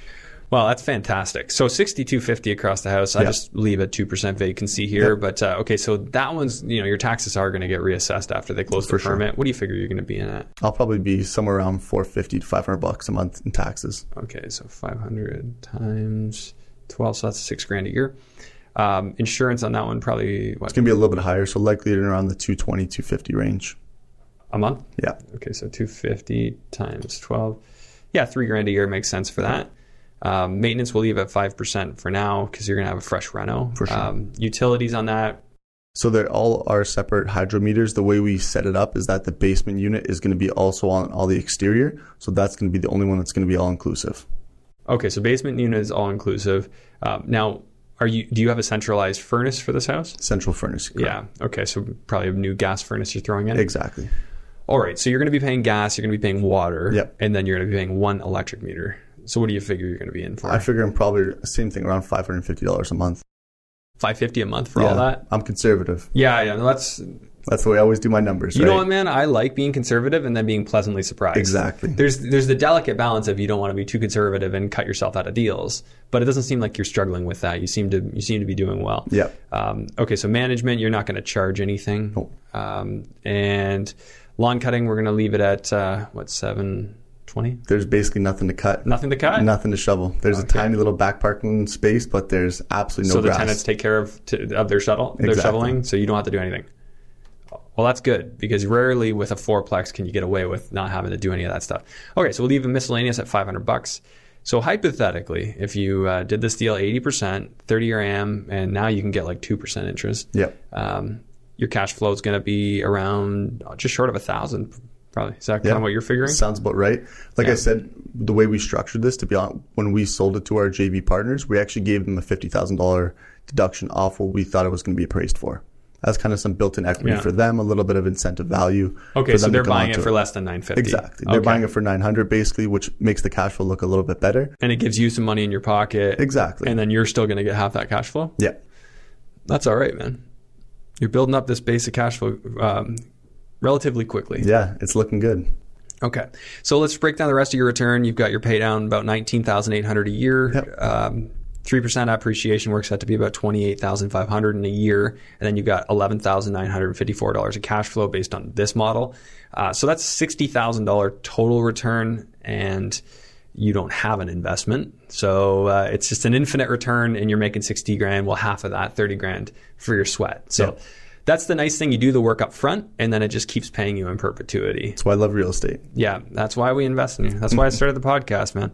Wow, that's fantastic. So sixty-two fifty across the house. I yeah. just leave at two percent vacancy here. Yeah. But uh, okay, so that one's, you know, your taxes are going to get reassessed after they close For the sure. permit. What do you figure you're going to be in at? I'll probably be somewhere around four fifty to five hundred bucks a month in taxes. Okay, so five hundred times twelve, so that's six grand a year. Um, insurance on that one probably what? It's going to be a little bit higher, so likely around the two twenty, two fifty range. A month? Yeah. Okay, so two fifty times twelve. Yeah, three grand a year makes sense for that. Um, maintenance, we'll leave at five percent for now because you're going to have a fresh reno. For sure. Um, utilities on that? So they're all our separate hydro meters. The way we set it up is that the basement unit is going to be also on all the exterior. So that's going to be the only one that's going to be all-inclusive. Okay, so basement unit is all-inclusive. Um, now, are you? do you have a centralized furnace for this house? Central furnace, correct. Yeah, okay, so probably a new gas furnace you're throwing in? Exactly. All right, so you're going to be paying gas, you're going to be paying water, yep. and then you're going to be paying one electric meter. So what do you figure you're going to be in for? I figure I'm probably the same thing, around five hundred fifty dollars a month. five hundred fifty dollars a month for yeah, all that? I'm conservative. Yeah, yeah. That's that's the way I always do my numbers. You right? know what, man? I like being conservative and then being pleasantly surprised. Exactly. There's there's the delicate balance of you don't want to be too conservative and cut yourself out of deals, but it doesn't seem like you're struggling with that. You seem to you seem to be doing well. Yeah. Um, okay, so management, you're not going to charge anything. Nope. Um, and lawn cutting, we're going to leave it at uh, what seven. twenty? There's basically nothing to cut. Nothing to cut? Nothing to shovel. There's okay. a tiny little back parking space, but there's absolutely no so grass. So the tenants take care of to, of their shuttle, exactly. their shoveling, so you don't have to do anything. Well, that's good, because rarely with a fourplex can you get away with not having to do any of that stuff. Okay, so we'll leave a miscellaneous at five hundred bucks. So hypothetically, if you uh, did this deal eighty percent, thirty-year A M, and now you can get like two percent interest, yep. um, your cash flow is going to be around just short of one thousand dollars. Probably. Is that kind yeah. of what you're figuring? Sounds about right. Like yeah. I said, the way we structured this, to be honest, when we sold it to our J V partners, we actually gave them a fifty thousand dollars deduction off what we thought it was going to be appraised for. That's kind of some built-in equity yeah. for them, a little bit of incentive value. Okay, so they're buying it for it. less than nine hundred fifty dollars. Exactly. They're okay. buying it for nine hundred dollars basically, which makes the cash flow look a little bit better. And it gives you some money in your pocket. Exactly. And then you're still going to get half that cash flow? Yeah. That's all right, man. You're building up this basic cash flow um, relatively quickly. Yeah, it's looking good. Okay, so let's break down the rest of your return. You've got your pay down about nineteen thousand eight hundred dollars a year. Yep. Um, three percent appreciation works out to be about twenty-eight thousand five hundred dollars in a year. And then you've got eleven thousand nine hundred fifty-four dollars of cash flow based on this model. Uh, so that's sixty thousand dollars total return, and you don't have an investment. So uh, it's just an infinite return, and you're making sixty grand. Well, half of that, thirty grand for your sweat. So. Yep. That's the nice thing. You do the work up front, and then it just keeps paying you in perpetuity. That's why I love real estate. Yeah, that's why we invest in you. That's why I started the podcast, man.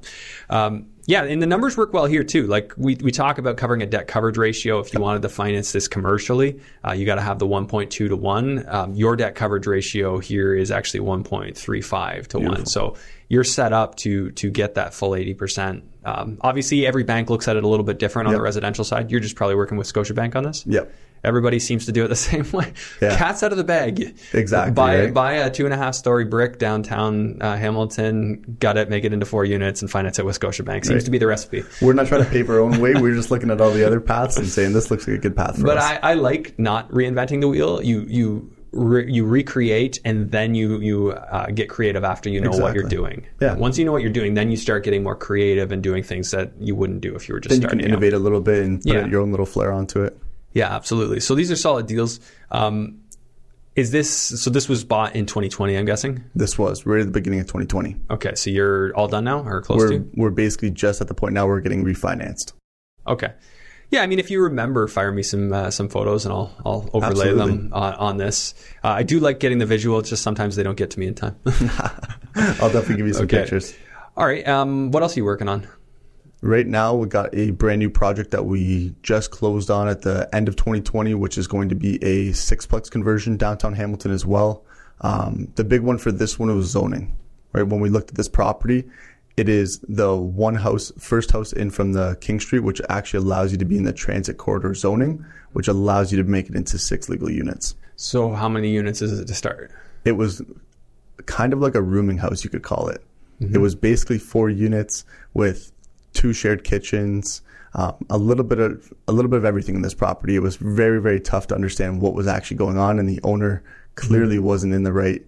Um, yeah, and the numbers work well here, too. Like, we, we talk about covering a debt coverage ratio. If you wanted to finance this commercially, uh, you got to have the one point two to one. Um, your debt coverage ratio here is actually one point three five to Beautiful. one. So you're set up to to get that full eighty percent. Um, obviously, every bank looks at it a little bit different on yep. the residential side. You're just probably working with Scotiabank on this? Yep. Everybody seems to do it the same way. Yeah. Cat's out of the bag. Exactly. Buy, right? buy a two and a half story brick downtown uh, Hamilton, gut it, make it into four units, and finance it with Scotiabank. Seems right. to be the recipe. We're not trying to pave our own way. We're just looking at all the other paths and saying this looks like a good path for but us. But I, I like not reinventing the wheel. You you re, you recreate, and then you you uh, get creative after you know exactly. what you're doing. Yeah. Once you know what you're doing, then you start getting more creative and doing things that you wouldn't do if you were just then starting. Then you can innovate out. a little bit and put yeah. your own little flair onto it. Yeah, absolutely. So these are solid deals. Um, is this so? This was bought in twenty twenty, I'm guessing. This was right at the beginning of twenty twenty. Okay, so you're all done now, or close we're, to? We're basically just at the point now we're getting refinanced. Okay, yeah. I mean, if you remember, fire me some uh, some photos, and I'll I'll overlay absolutely. them on, on this. Uh, I do like getting the visual. It's just sometimes they don't get to me in time. I'll definitely give you some okay. pictures. All right. Um, what else are you working on? Right now, we got a brand new project that we just closed on at the end of twenty twenty, which is going to be a sixplex conversion downtown Hamilton as well. Um, the big one for this one was zoning. Right when we looked at this property, it is the one house, first house in from the King Street, which actually allows you to be in the transit corridor zoning, which allows you to make it into six legal units. So, how many units is it to start? It was kind of like a rooming house, you could call it. Mm-hmm. It was basically four units with two shared kitchens, um, a little bit of a little bit of everything in this property. It was very, very tough to understand what was actually going on, and the owner clearly mm-hmm. wasn't in the right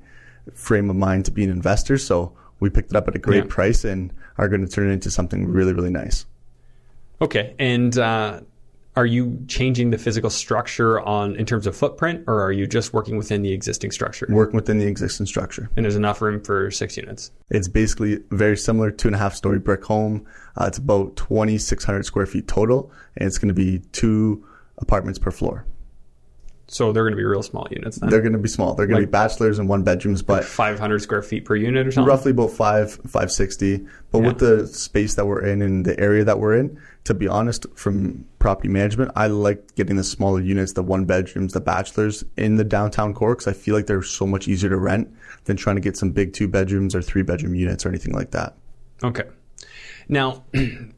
frame of mind to be an investor. So we picked it up at a great yeah. price and are going to turn it into something really, really nice. Okay, and uh, are you changing the physical structure on in terms of footprint, or are you just working within the existing structure? Working within the existing structure. And there's enough room for six units? It's basically very similar, two and a half story brick home. Uh, it's about twenty-six hundred square feet total, and it's going to be two apartments per floor. So they're going to be real small units then? They're going to be small. They're going like, to be bachelors and one bedrooms. But like five hundred square feet per unit or something? Roughly about five, five sixty. But yeah. with the space that we're in and the area that we're in, to be honest, from property management, I like getting the smaller units, the one bedrooms, the bachelors in the downtown core, because I feel like they're so much easier to rent than trying to get some big two bedrooms or three bedroom units or anything like that. Okay. Now,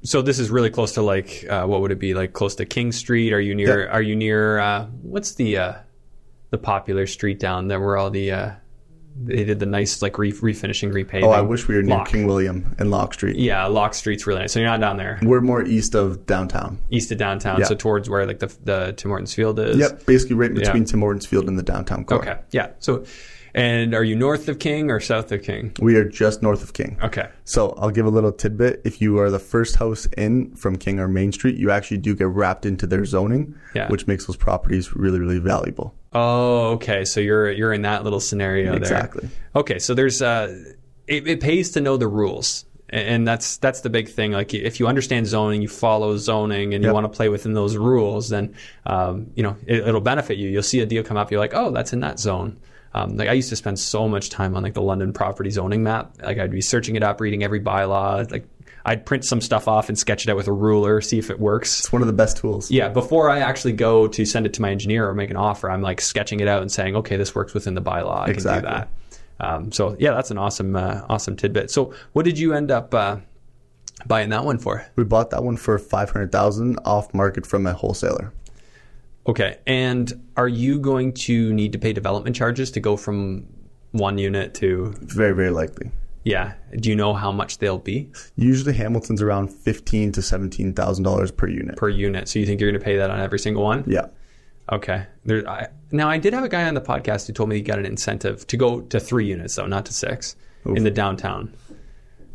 so this is really close to like, uh, what would it be like? Close to King Street? Are you near? Yeah. Are you near? Uh, what's the uh, the popular street down there where all the uh, they did the nice like re- refinishing, repaving? Oh, I wish we were near Lock. King William and Lock Street. Yeah, Lock Street's really nice. So you're not down there. We're more east of downtown. East of downtown, yeah. So towards where like the the Tim Hortons Field is. Yep, basically right between yeah. Tim Hortons Field and the downtown core. Okay, yeah. So. And are you north of King or south of King? We are just north of King. Okay. So I'll give a little tidbit. If you are the first house in from King or Main Street, you actually do get wrapped into their zoning, yeah. which makes those properties really, really valuable. Oh, okay. So you're you're in that little scenario exactly. there. Exactly. Okay. So there's uh, it, it pays to know the rules. And that's that's the big thing. Like if you understand zoning, you follow zoning, and you yep. want to play within those rules, then um, you know it, it'll benefit you. You'll see a deal come up. You're like, oh, that's in that zone. Um, like I used to spend so much time on like the London property zoning map. Like I'd be searching it up, reading every bylaw. Like I'd print some stuff off and sketch it out with a ruler, see if it works. It's one of the best tools. Yeah. Before I actually go to send it to my engineer or make an offer, I'm like sketching it out and saying, okay, this works within the bylaw. I exactly. can do that. Um, so yeah, that's an awesome, uh, awesome tidbit. So what did you end up uh, buying that one for? We bought that one for five hundred thousand dollars off market from a wholesaler. Okay, and are you going to need to pay development charges to go from one unit to... Very, very likely. Yeah. Do you know how much they'll be? Usually Hamilton's around fifteen thousand dollars to seventeen thousand dollars per unit. Per unit. So you think you're going to pay that on every single one? Yeah. Okay. There, I, now, I did have a guy on the podcast who told me he got an incentive to go to three units, though, not to six, Oof. in the downtown.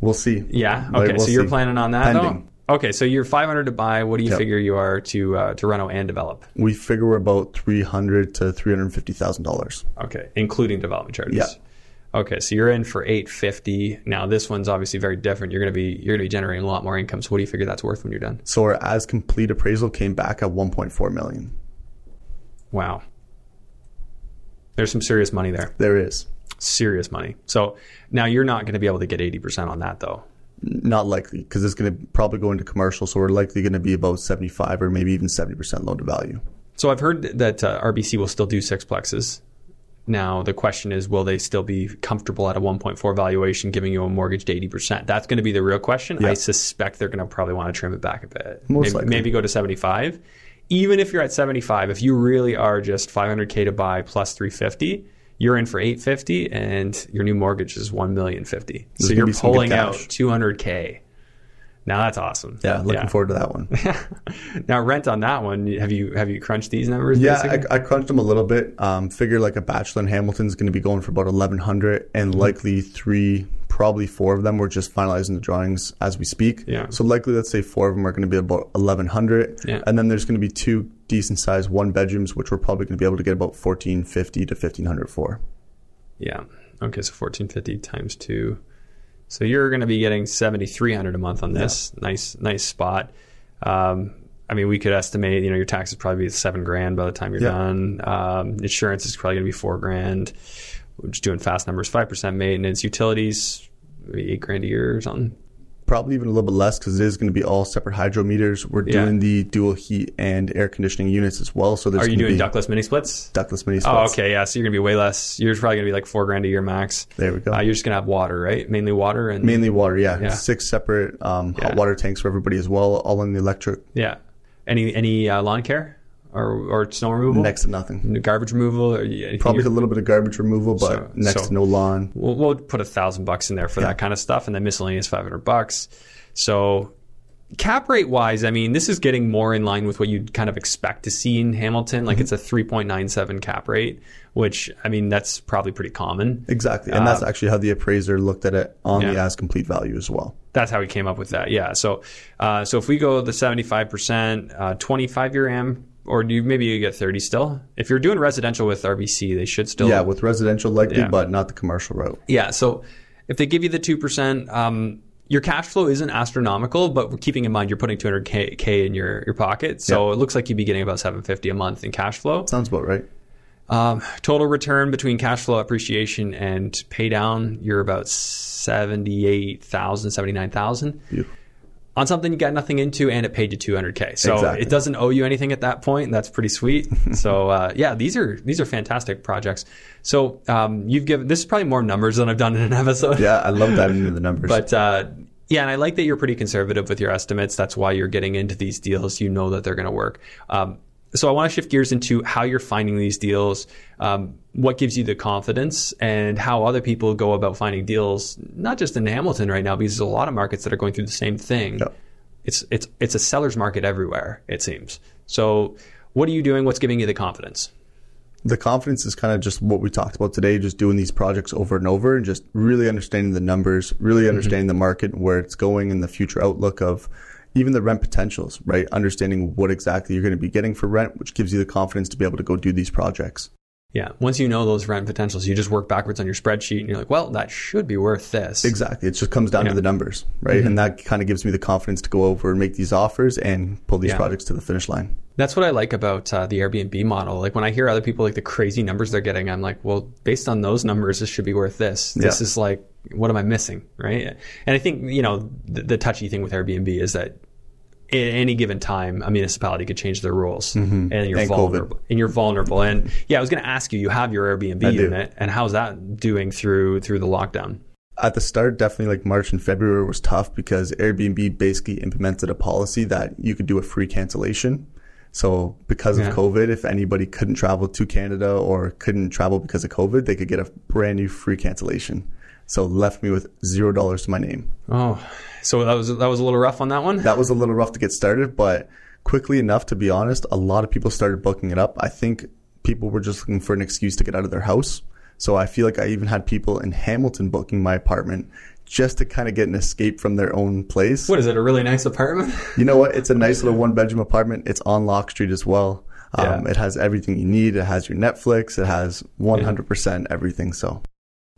We'll see. Yeah? Okay, like, we'll so see. You're planning on that, Pending. though? Okay, so you're five hundred to buy. What do you yep. figure you are to uh, to reno and develop? We figure we're about three hundred thousand dollars to three hundred fifty thousand dollars. Okay, including development charges. Yeah. Okay, so you're in for eight hundred fifty thousand dollars. Now this one's obviously very different. You're going to be you're going to be generating a lot more income. So what do you figure that's worth when you're done? So our as complete appraisal came back at one point four million dollars. Wow. There's some serious money there. There is. Serious money. So now you're not going to be able to get eighty percent on that though. Not likely, because it's going to probably go into commercial, so we're likely going to be about seventy-five or maybe even seventy percent loan to value. So I've heard that uh, R B C will still do sixplexes. Now the question is, will they still be comfortable at a one point four valuation giving you a mortgage to eighty percent? That's going to be the real question. Yep. I suspect they're going to probably want to trim it back a bit. Most maybe, likely. Maybe go to seventy-five. Even if you're at seventy-five, if you really are just five hundred thousand to buy plus three hundred fifty thousand, you're in for eight hundred fifty thousand and your new mortgage is one million fifty thousand. So you're pulling out two hundred thousand. Now that's awesome. Yeah, looking yeah. forward to that one. Now rent on that one, have you have you crunched these numbers? Yeah, I, I crunched them a little bit. Um, figure like a bachelor in Hamilton is going to be going for about eleven hundred and mm-hmm. likely three, probably four of them. We're just finalizing the drawings as we speak. Yeah. So likely, let's say four of them are going to be about eleven hundred. Yeah. And then there's going to be two decent sized one bedrooms, which we're probably going to be able to get about fourteen fifty to fifteen hundred for. Yeah. Okay. So fourteen fifty times two. So you're going to be getting seventy-three hundred a month on this. Yeah. Nice, nice spot. Um, I mean, we could estimate, you know, your taxes probably be seven grand by the time you're yeah. done. Um, insurance is probably going to be four grand. We're just doing fast numbers, five percent maintenance, utilities, maybe eight grand a year or something. Probably even a little bit less because it is going to be all separate hydro meters. We're yeah. doing the dual heat and air conditioning units as well. So there's. Are you doing ductless mini splits? Ductless mini splits. Oh, okay. Yeah. So you're going to be way less. You're probably going to be like four grand a year max. There we go. Uh, you're just going to have water, right? Mainly water and. Mainly water. Yeah. yeah. Six separate um, yeah. hot water tanks for everybody as well, all in the electric. Yeah. Any any uh, lawn care? Or or snow removal? Next to nothing. Garbage removal? Or probably a little bit of garbage removal, but so, next so to no lawn. We'll, we'll put a thousand bucks in there for yeah. that kind of stuff, and then miscellaneous five hundred bucks. So Cap rate wise, I mean, this is getting more in line with what you'd kind of expect to see in Hamilton. Like, mm-hmm. it's a three point nine seven cap rate, which, I mean, that's probably pretty common. Exactly. And uh, that's actually how the appraiser looked at it on yeah. the as complete value as well. That's how he came up with that. Yeah. So, uh, so if we go the seventy-five percent, uh, twenty-five year A M, or do you, maybe you get thirty still? If you're doing residential with R B C, they should still. Yeah, with residential likely, yeah. but not the commercial route. Yeah. So if they give you the two percent, um, your cash flow isn't astronomical, but keeping in mind you're putting two hundred K in your, your pocket. So yep. it looks like you'd be getting about seven hundred fifty dollars a month in cash flow. Sounds about right. Um, total return between cash flow appreciation and pay down, you're about seventy-eight thousand dollars, seventy-nine thousand dollars. Yeah. On something you got nothing into, and it paid you two hundred K. So exactly. it doesn't owe you anything at that point. That's pretty sweet. So uh, yeah, these are these are fantastic projects. So um, you've given this is probably more numbers than I've done in an episode. Yeah, I love diving into the numbers. But uh, yeah, and I like that you're pretty conservative with your estimates. That's why you're getting into these deals. You know that they're going to work. Um, so I want to shift gears into how you're finding these deals, um, what gives you the confidence, and how other people go about finding deals, not just in Hamilton right now, because there's a lot of markets that are going through the same thing. Yep. It's it's it's a seller's market everywhere, it seems. So what are you doing? What's giving you the confidence? The confidence is kind of just what we talked about today, just doing these projects over and over and just really understanding the numbers, really mm-hmm. understanding the market, where it's going, and the future outlook of even the rent potentials, right? Understanding what exactly you're going to be getting for rent, which gives you the confidence to be able to go do these projects. Yeah. Once you know those rent potentials, you just work backwards on your spreadsheet and you're like, well, that should be worth this. Exactly. It just comes down yeah. to the numbers, right? Mm-hmm. And that kind of gives me the confidence to go over and make these offers and pull these yeah. projects to the finish line. That's what I like about uh, the Airbnb model. Like when I hear other people, like the crazy numbers they're getting, I'm like, well, based on those numbers, this should be worth this. This yeah. is like, what am I missing, right? And I think, you know, the, the touchy thing with Airbnb is that at any given time, a municipality could change their rules, mm-hmm. and you're and vulnerable. COVID. And you're vulnerable. And yeah, I was going to ask you, you have your Airbnb I unit, do. And how's that doing through through the lockdown? At the start, definitely like March and February was tough because Airbnb basically implemented a policy that you could do a free cancellation. So because of yeah. COVID, if anybody couldn't travel to Canada or couldn't travel because of COVID, they could get a brand new free cancellation. So left me with zero dollars to my name. Oh, so that was that was a little rough on that one? That was a little rough to get started, but quickly enough, to be honest, a lot of people started booking it up. I think people were just looking for an excuse to get out of their house. So I feel like I even had people in Hamilton booking my apartment just to kind of get an escape from their own place. What is it, a really nice apartment? You know what? It's a nice little one-bedroom apartment. It's on Lock Street as well. Um, yeah. It has everything you need. It has your Netflix. It has one hundred percent everything. So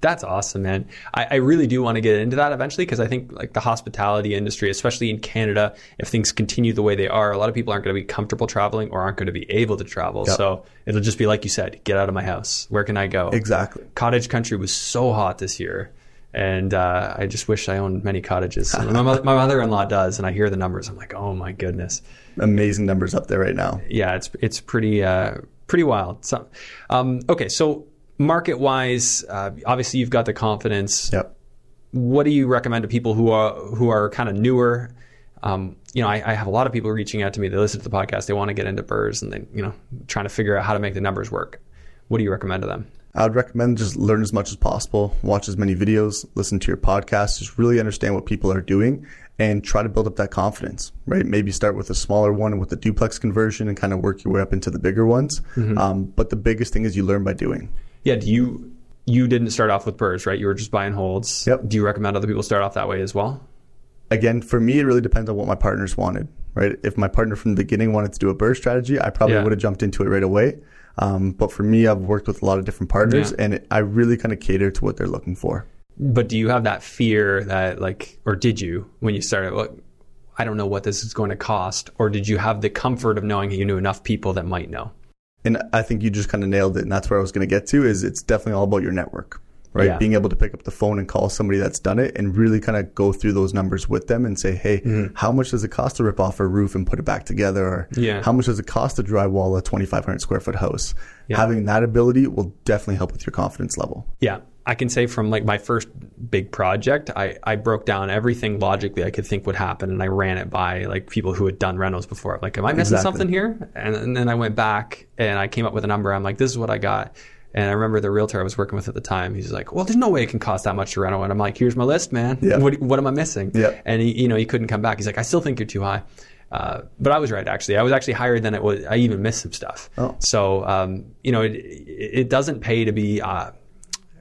that's awesome, man. I, I really do want to get into that eventually because I think like the hospitality industry, especially in Canada, if things continue the way they are, a lot of people aren't going to be comfortable traveling or aren't going to be able to travel. Yep. So it'll just be like you said, get out of my house. Where can I go? Exactly. Cottage country was so hot this year. And uh, I just wish I owned many cottages. And my, my mother-in-law does, and I hear the numbers. I'm like, oh my goodness, amazing numbers up there right now. Yeah, it's it's pretty uh, pretty wild. So, um, okay, so market-wise, uh, obviously you've got the confidence. Yep. What do you recommend to people who are who are kind of newer? Um, you know, I, I have a lot of people reaching out to me. They listen to the podcast. They want to get into B R R R Rs, and they you know trying to figure out how to make the numbers work. What do you recommend to them? I would recommend just learn as much as possible, watch as many videos, listen to your podcasts, just really understand what people are doing and try to build up that confidence, right? Maybe start with a smaller one with the duplex conversion and kind of work your way up into the bigger ones. Mm-hmm. Um, but the biggest thing is you learn by doing. Yeah. Do you, you didn't start off with B R R R Rs, right? You were just buying holds. Yep. Do you recommend other people start off that way as well? Again, for me, it really depends on what my partners wanted, right? If my partner from the beginning wanted to do a B R R R R strategy, I probably yeah. would have jumped into it right away. Um, but for me, I've worked with a lot of different partners yeah. and it, I really kind of cater to what they're looking for. But do you have that fear that like, or did you, when you started, well, I don't know what this is going to cost, or did you have the comfort of knowing you knew enough people that might know? And I think you just kind of nailed it. And that's where I was going to get to is it's definitely all about your network, right? Yeah. Being able to pick up the phone and call somebody that's done it and really kind of go through those numbers with them and say, hey, mm-hmm. how much does it cost to rip off a roof and put it back together? Or yeah. how much does it cost to drywall a twenty-five hundred square foot house? Yeah. Having that ability will definitely help with your confidence level. Yeah. I can say from like my first big project, I, I broke down everything logically I could think would happen. And I ran it by like people who had done rentals before. I'm like, am I missing exactly. something here? And, and then I went back and I came up with a number. I'm like, this is what I got. And I remember the realtor I was working with at the time, he's like, well, there's no way it can cost that much to rent. And I'm like, here's my list, man. Yeah. What, what am I missing? Yeah. And he, you know, he couldn't come back. He's like, I still think you're too high. Uh, but I was right, actually. I was actually higher than it was. I even missed some stuff. Oh. So, um, you know, it, it doesn't pay to be, uh,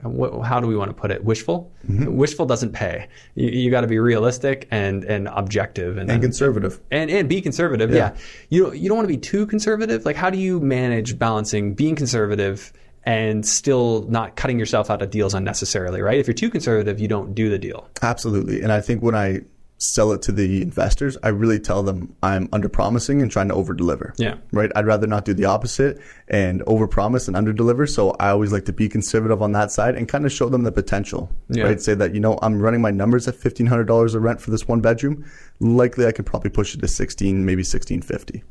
wh- how do we want to put it? Wishful? Mm-hmm. Wishful doesn't pay. You, you got to be realistic and, and objective. And, and then, conservative. And, and be conservative, yeah. yeah. You, you don't want to be too conservative. Like, how do you manage balancing being conservative and still not cutting yourself out of deals unnecessarily, right? If you're too conservative, you don't do the deal. Absolutely. And I think when I sell it to the investors, I really tell them I'm underpromising and trying to overdeliver. Yeah. Right? I'd rather not do the opposite and overpromise and underdeliver. So I always like to be conservative on that side and kind of show them the potential. Yeah. Right? Say that, you know, I'm running my numbers at fifteen hundred dollars a rent for this one bedroom. Likely I could probably push it to sixteen, maybe sixteen fifty.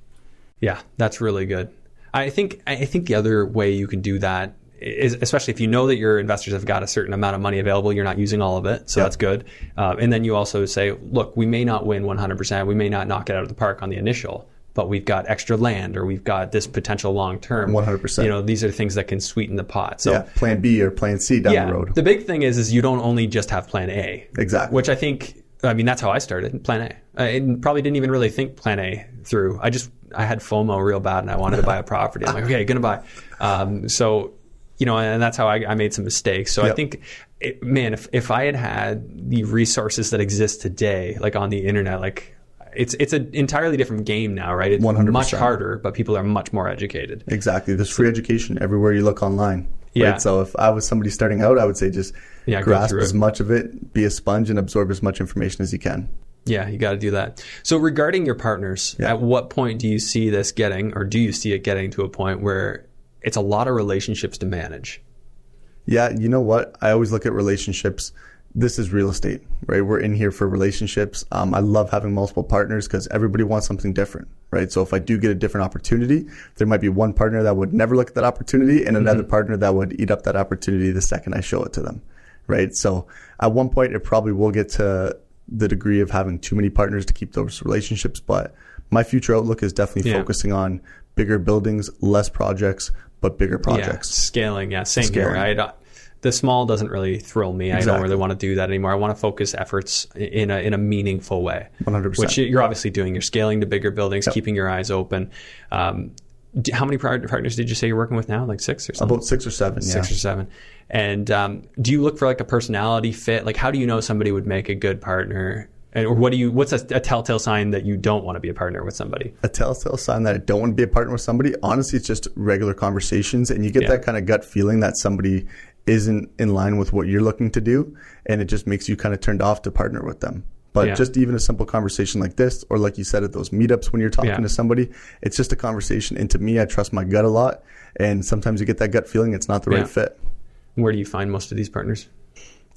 Yeah, that's really good. I think I think the other way you can do that is, especially if you know that your investors have got a certain amount of money available, you're not using all of it, so yep. that's good. Uh, and then you also say, look, we may not win one hundred percent, we may not knock it out of the park on the initial, but we've got extra land or we've got this potential long term. one hundred percent. You know, these are things that can sweeten the pot. So yeah, plan B or plan C down yeah, the road. The big thing is, is you don't only just have plan A. Exactly. Which I think, I mean, that's how I started, plan A. I probably didn't even really think plan A through. I just... I had FOMO real bad and I wanted to buy a property. I'm like, okay, gonna buy. Um, so, you know, and that's how I, I made some mistakes. So yep. I think, it, man, if, if I had had the resources that exist today, like on the internet, like it's it's an entirely different game now, right? It's one hundred percent. Much harder, but people are much more educated. Exactly. There's free education everywhere you look online. Yeah. Right? So if I was somebody starting out, I would say just yeah, grasp as much of it, be a sponge and absorb as much information as you can. Yeah, you got to do that. So regarding your partners, yeah. at what point do you see this getting, or do you see it getting to a point where it's a lot of relationships to manage? Yeah, you know what? I always look at relationships. This is real estate, right? We're in here for relationships. Um, I love having multiple partners because everybody wants something different, right? So if I do get a different opportunity, there might be one partner that would never look at that opportunity and another mm-hmm. partner that would eat up that opportunity the second I show it to them, right? So at one point, it probably will get to the degree of having too many partners to keep those relationships. But my future outlook is definitely yeah. focusing on bigger buildings, less projects, but bigger projects. Yeah. Scaling, yeah, same Scaling. Here. I, the small doesn't really thrill me. Exactly. I don't really want to do that anymore. I want to focus efforts in a in a meaningful way. one hundred percent. Which you're obviously doing. You're scaling to bigger buildings, yep. keeping your eyes open. Um, How many partners did you say you're working with now? Like six or something? About six or seven, yeah. Six or seven. And um, do you look for like a personality fit? Like how do you know somebody would make a good partner? And or what do you? What's a, a telltale sign that you don't want to be a partner with somebody? A telltale sign that I don't want to be a partner with somebody? Honestly, it's just regular conversations. And you get yeah. that kind of gut feeling that somebody isn't in line with what you're looking to do. And it just makes you kind of turned off to partner with them. But yeah. just even a simple conversation like this, or like you said at those meetups when you're talking yeah. to somebody, it's just a conversation. And to me, I trust my gut a lot. And sometimes you get that gut feeling it's not the yeah. right fit. Where do you find most of these partners?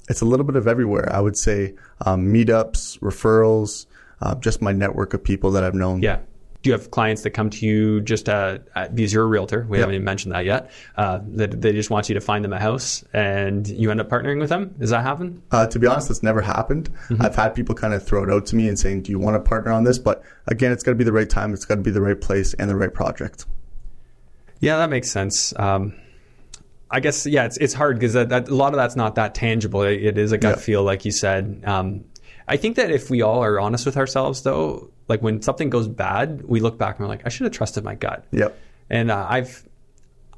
It's a little bit of everywhere. I would say um, meetups, referrals, uh, just my network of people that I've known. Yeah. Do you have clients that come to you just uh, because you're a realtor? We yep. haven't even mentioned that yet. Uh, that they just want you to find them a house and you end up partnering with them? Does that happen? Uh, to be honest, that's never happened. Mm-hmm. I've had people kind of throw it out to me and saying, do you want to partner on this? But again, it's got to be the right time. It's got to be the right place and the right project. Yeah, that makes sense. Um, I guess, yeah, it's it's hard because that, that, a lot of that's not that tangible. It, it is a gut yep. feel, like you said. Um, I think that if we all are honest with ourselves, though, like when something goes bad, we look back and we're like, I should have trusted my gut. Yep. And uh, I've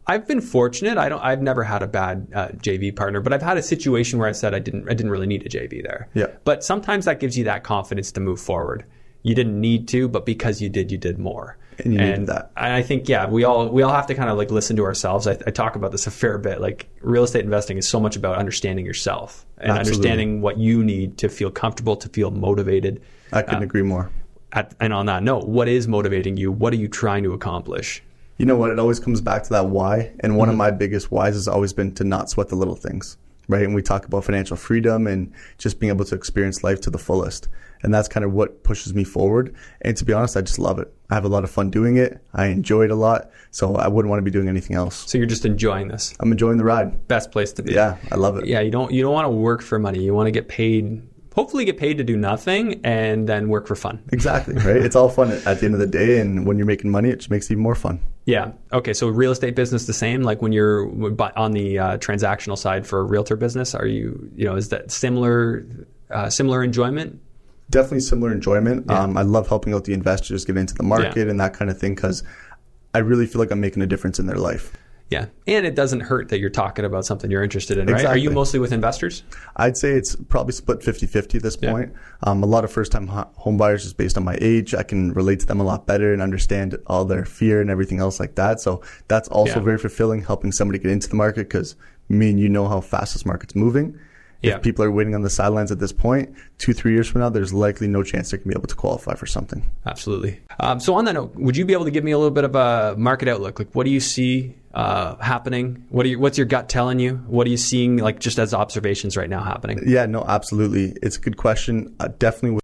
I've been fortunate. I don't. I've never had a bad uh, J V partner, but I've had a situation where I said I didn't. I didn't really need a J V there. Yeah. But sometimes that gives you that confidence to move forward. You didn't need to, but because you did, you did more. And you and, needed that. And I think, yeah, we all we all have to kind of like listen to ourselves. I, I talk about this a fair bit. Like real estate investing is so much about understanding yourself and Absolutely. Understanding what you need to feel comfortable, to feel motivated. I couldn't um, agree more. At, and on that note, what is motivating you? What are you trying to accomplish? You know what? It always comes back to that why. And one mm-hmm. of my biggest whys has always been to not sweat the little things. Right? And we talk about financial freedom and just being able to experience life to the fullest. And that's kind of what pushes me forward. And to be honest, I just love it. I have a lot of fun doing it. I enjoy it a lot. So I wouldn't want to be doing anything else. So you're just enjoying this. I'm enjoying the ride. Best place to be. Yeah, I love it. Yeah, you don't you don't want to work for money. You want to get paid hopefully get paid to do nothing and then work for fun. Exactly, right? It's all fun at the end of the day, and when you're making money, it just makes it even more fun. Yeah. Okay, so real estate business the same? Like when you're on the uh, transactional side for a realtor business, are you, you know, is that similar, uh, similar enjoyment? Definitely similar enjoyment. Yeah. Um, I love helping out the investors get into the market yeah. and that kind of thing, because I really feel like I'm making a difference in their life. Yeah. And it doesn't hurt that you're talking about something you're interested in, right? Exactly. Are you mostly with investors? I'd say it's probably split fifty-fifty at this yeah. point. Um, a lot of first-time home buyers, just based on my age, I can relate to them a lot better and understand all their fear and everything else like that. So that's also yeah. very fulfilling, helping somebody get into the market, because me and you know how fast this market's moving. If people are waiting on the sidelines at this point, two, three years from now, there's likely no chance they can be able to qualify for something. Absolutely. Um, so on that note, would you be able to give me a little bit of a market outlook? Like, what do you see uh, happening? What are you, what's your gut telling you? What are you seeing, like, just as observations right now happening? Yeah, no, absolutely. It's a good question. Uh, definitely with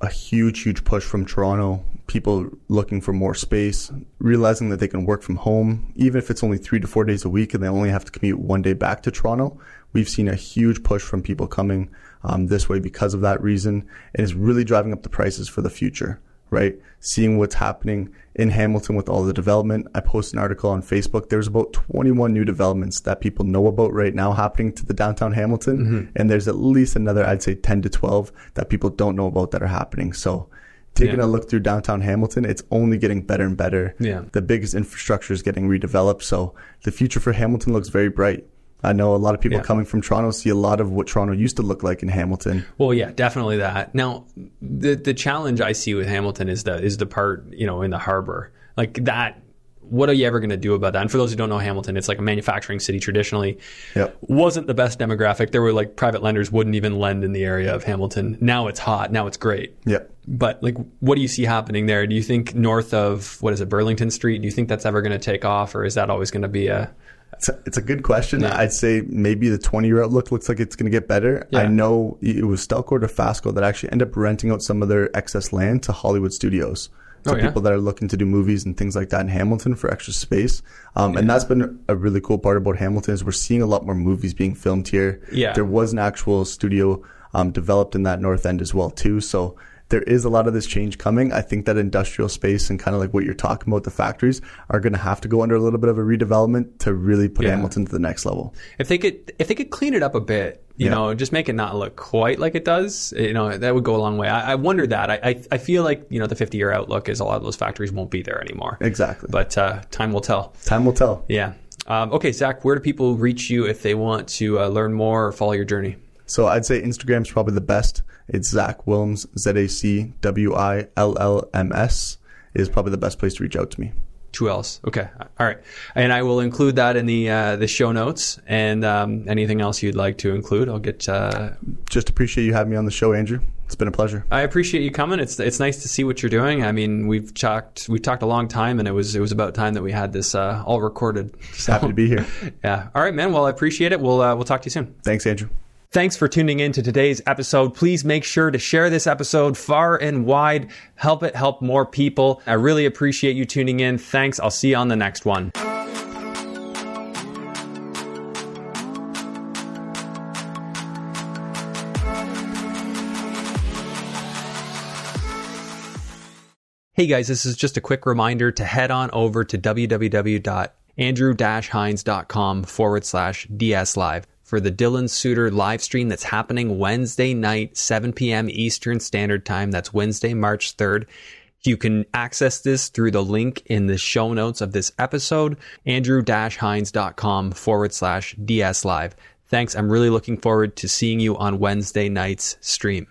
a huge, huge push from Toronto, people looking for more space, realizing that they can work from home, even if it's only three to four days a week and they only have to commute one day back to Toronto. We've seen a huge push from people coming um, this way because of that reason. And it's really driving up the prices for the future, right? Seeing what's happening in Hamilton with all the development. I posted an article on Facebook. There's about twenty-one new developments that people know about right now happening to the downtown Hamilton. Mm-hmm. And there's at least another, I'd say ten to twelve that people don't know about that are happening. So taking yeah. a look through downtown Hamilton, it's only getting better and better. Yeah. The biggest infrastructure is getting redeveloped. So the future for Hamilton looks very bright. I know a lot of people yeah. coming from Toronto see a lot of what Toronto used to look like in Hamilton. Well, yeah, definitely that. Now, the the challenge I see with Hamilton is the is the part, you know, in the harbor. Like that, what are you ever going to do about that? And for those who don't know Hamilton, it's like a manufacturing city traditionally. Yep. Wasn't the best demographic. There were like private lenders wouldn't even lend in the area of Hamilton. Now it's hot. Now it's great. Yep. But like, what do you see happening there? Do you think north of, what is it, Burlington Street? Do you think that's ever going to take off, or is that always going to be a... It's a good question. Yeah. I'd say maybe the twenty-year outlook looks like it's going to get better. Yeah. I know it was Stelco to Fasco that actually ended up renting out some of their excess land to Hollywood studios. So oh, yeah? people that are looking to do movies and things like that in Hamilton for extra space. Um, yeah. And that's been a really cool part about Hamilton is we're seeing a lot more movies being filmed here. Yeah. There was an actual studio um, developed in that north end as well, too. So there is a lot of this change coming. I think that industrial space and kind of like what you're talking about, the factories are going to have to go under a little bit of a redevelopment to really put yeah. Hamilton to the next level. If they could, if they could clean it up a bit, you yeah. know, just make it not look quite like it does, you know, that would go a long way. I, I wonder that. I, I I feel like, you know, the fifty-year outlook is a lot of those factories won't be there anymore. Exactly. But uh, time will tell. Time will tell. Yeah. Um, okay, Zac, where do people reach you if they want to uh, learn more or follow your journey? So I'd say Instagram is probably the best. It's Zac Willms, Z A C W I L L M S is probably the best place to reach out to me. Two L's. Okay. All right. And I will include that in the uh, the show notes. And um, anything else you'd like to include, I'll get... Uh... Just appreciate you having me on the show, Andrew. It's been a pleasure. I appreciate you coming. It's it's nice to see what you're doing. I mean, we've talked we've talked a long time, and it was it was about time that we had this uh, all recorded. So, happy to be here. Yeah. All right, man. Well, I appreciate it. We'll uh, We'll talk to you soon. Thanks, Andrew. Thanks for tuning in to today's episode. Please make sure to share this episode far and wide. Help it help more people. I really appreciate you tuning in. Thanks. I'll see you on the next one. Hey guys, this is just a quick reminder to head on over to www.andrew-hines.com forward slash DS Live. For the Dylan Suitor live stream that's happening Wednesday night, seven p.m. Eastern Standard Time. That's Wednesday, March third. You can access this through the link in the show notes of this episode, andrew-hines.com forward slash DS Live. Thanks. I'm really looking forward to seeing you on Wednesday night's stream.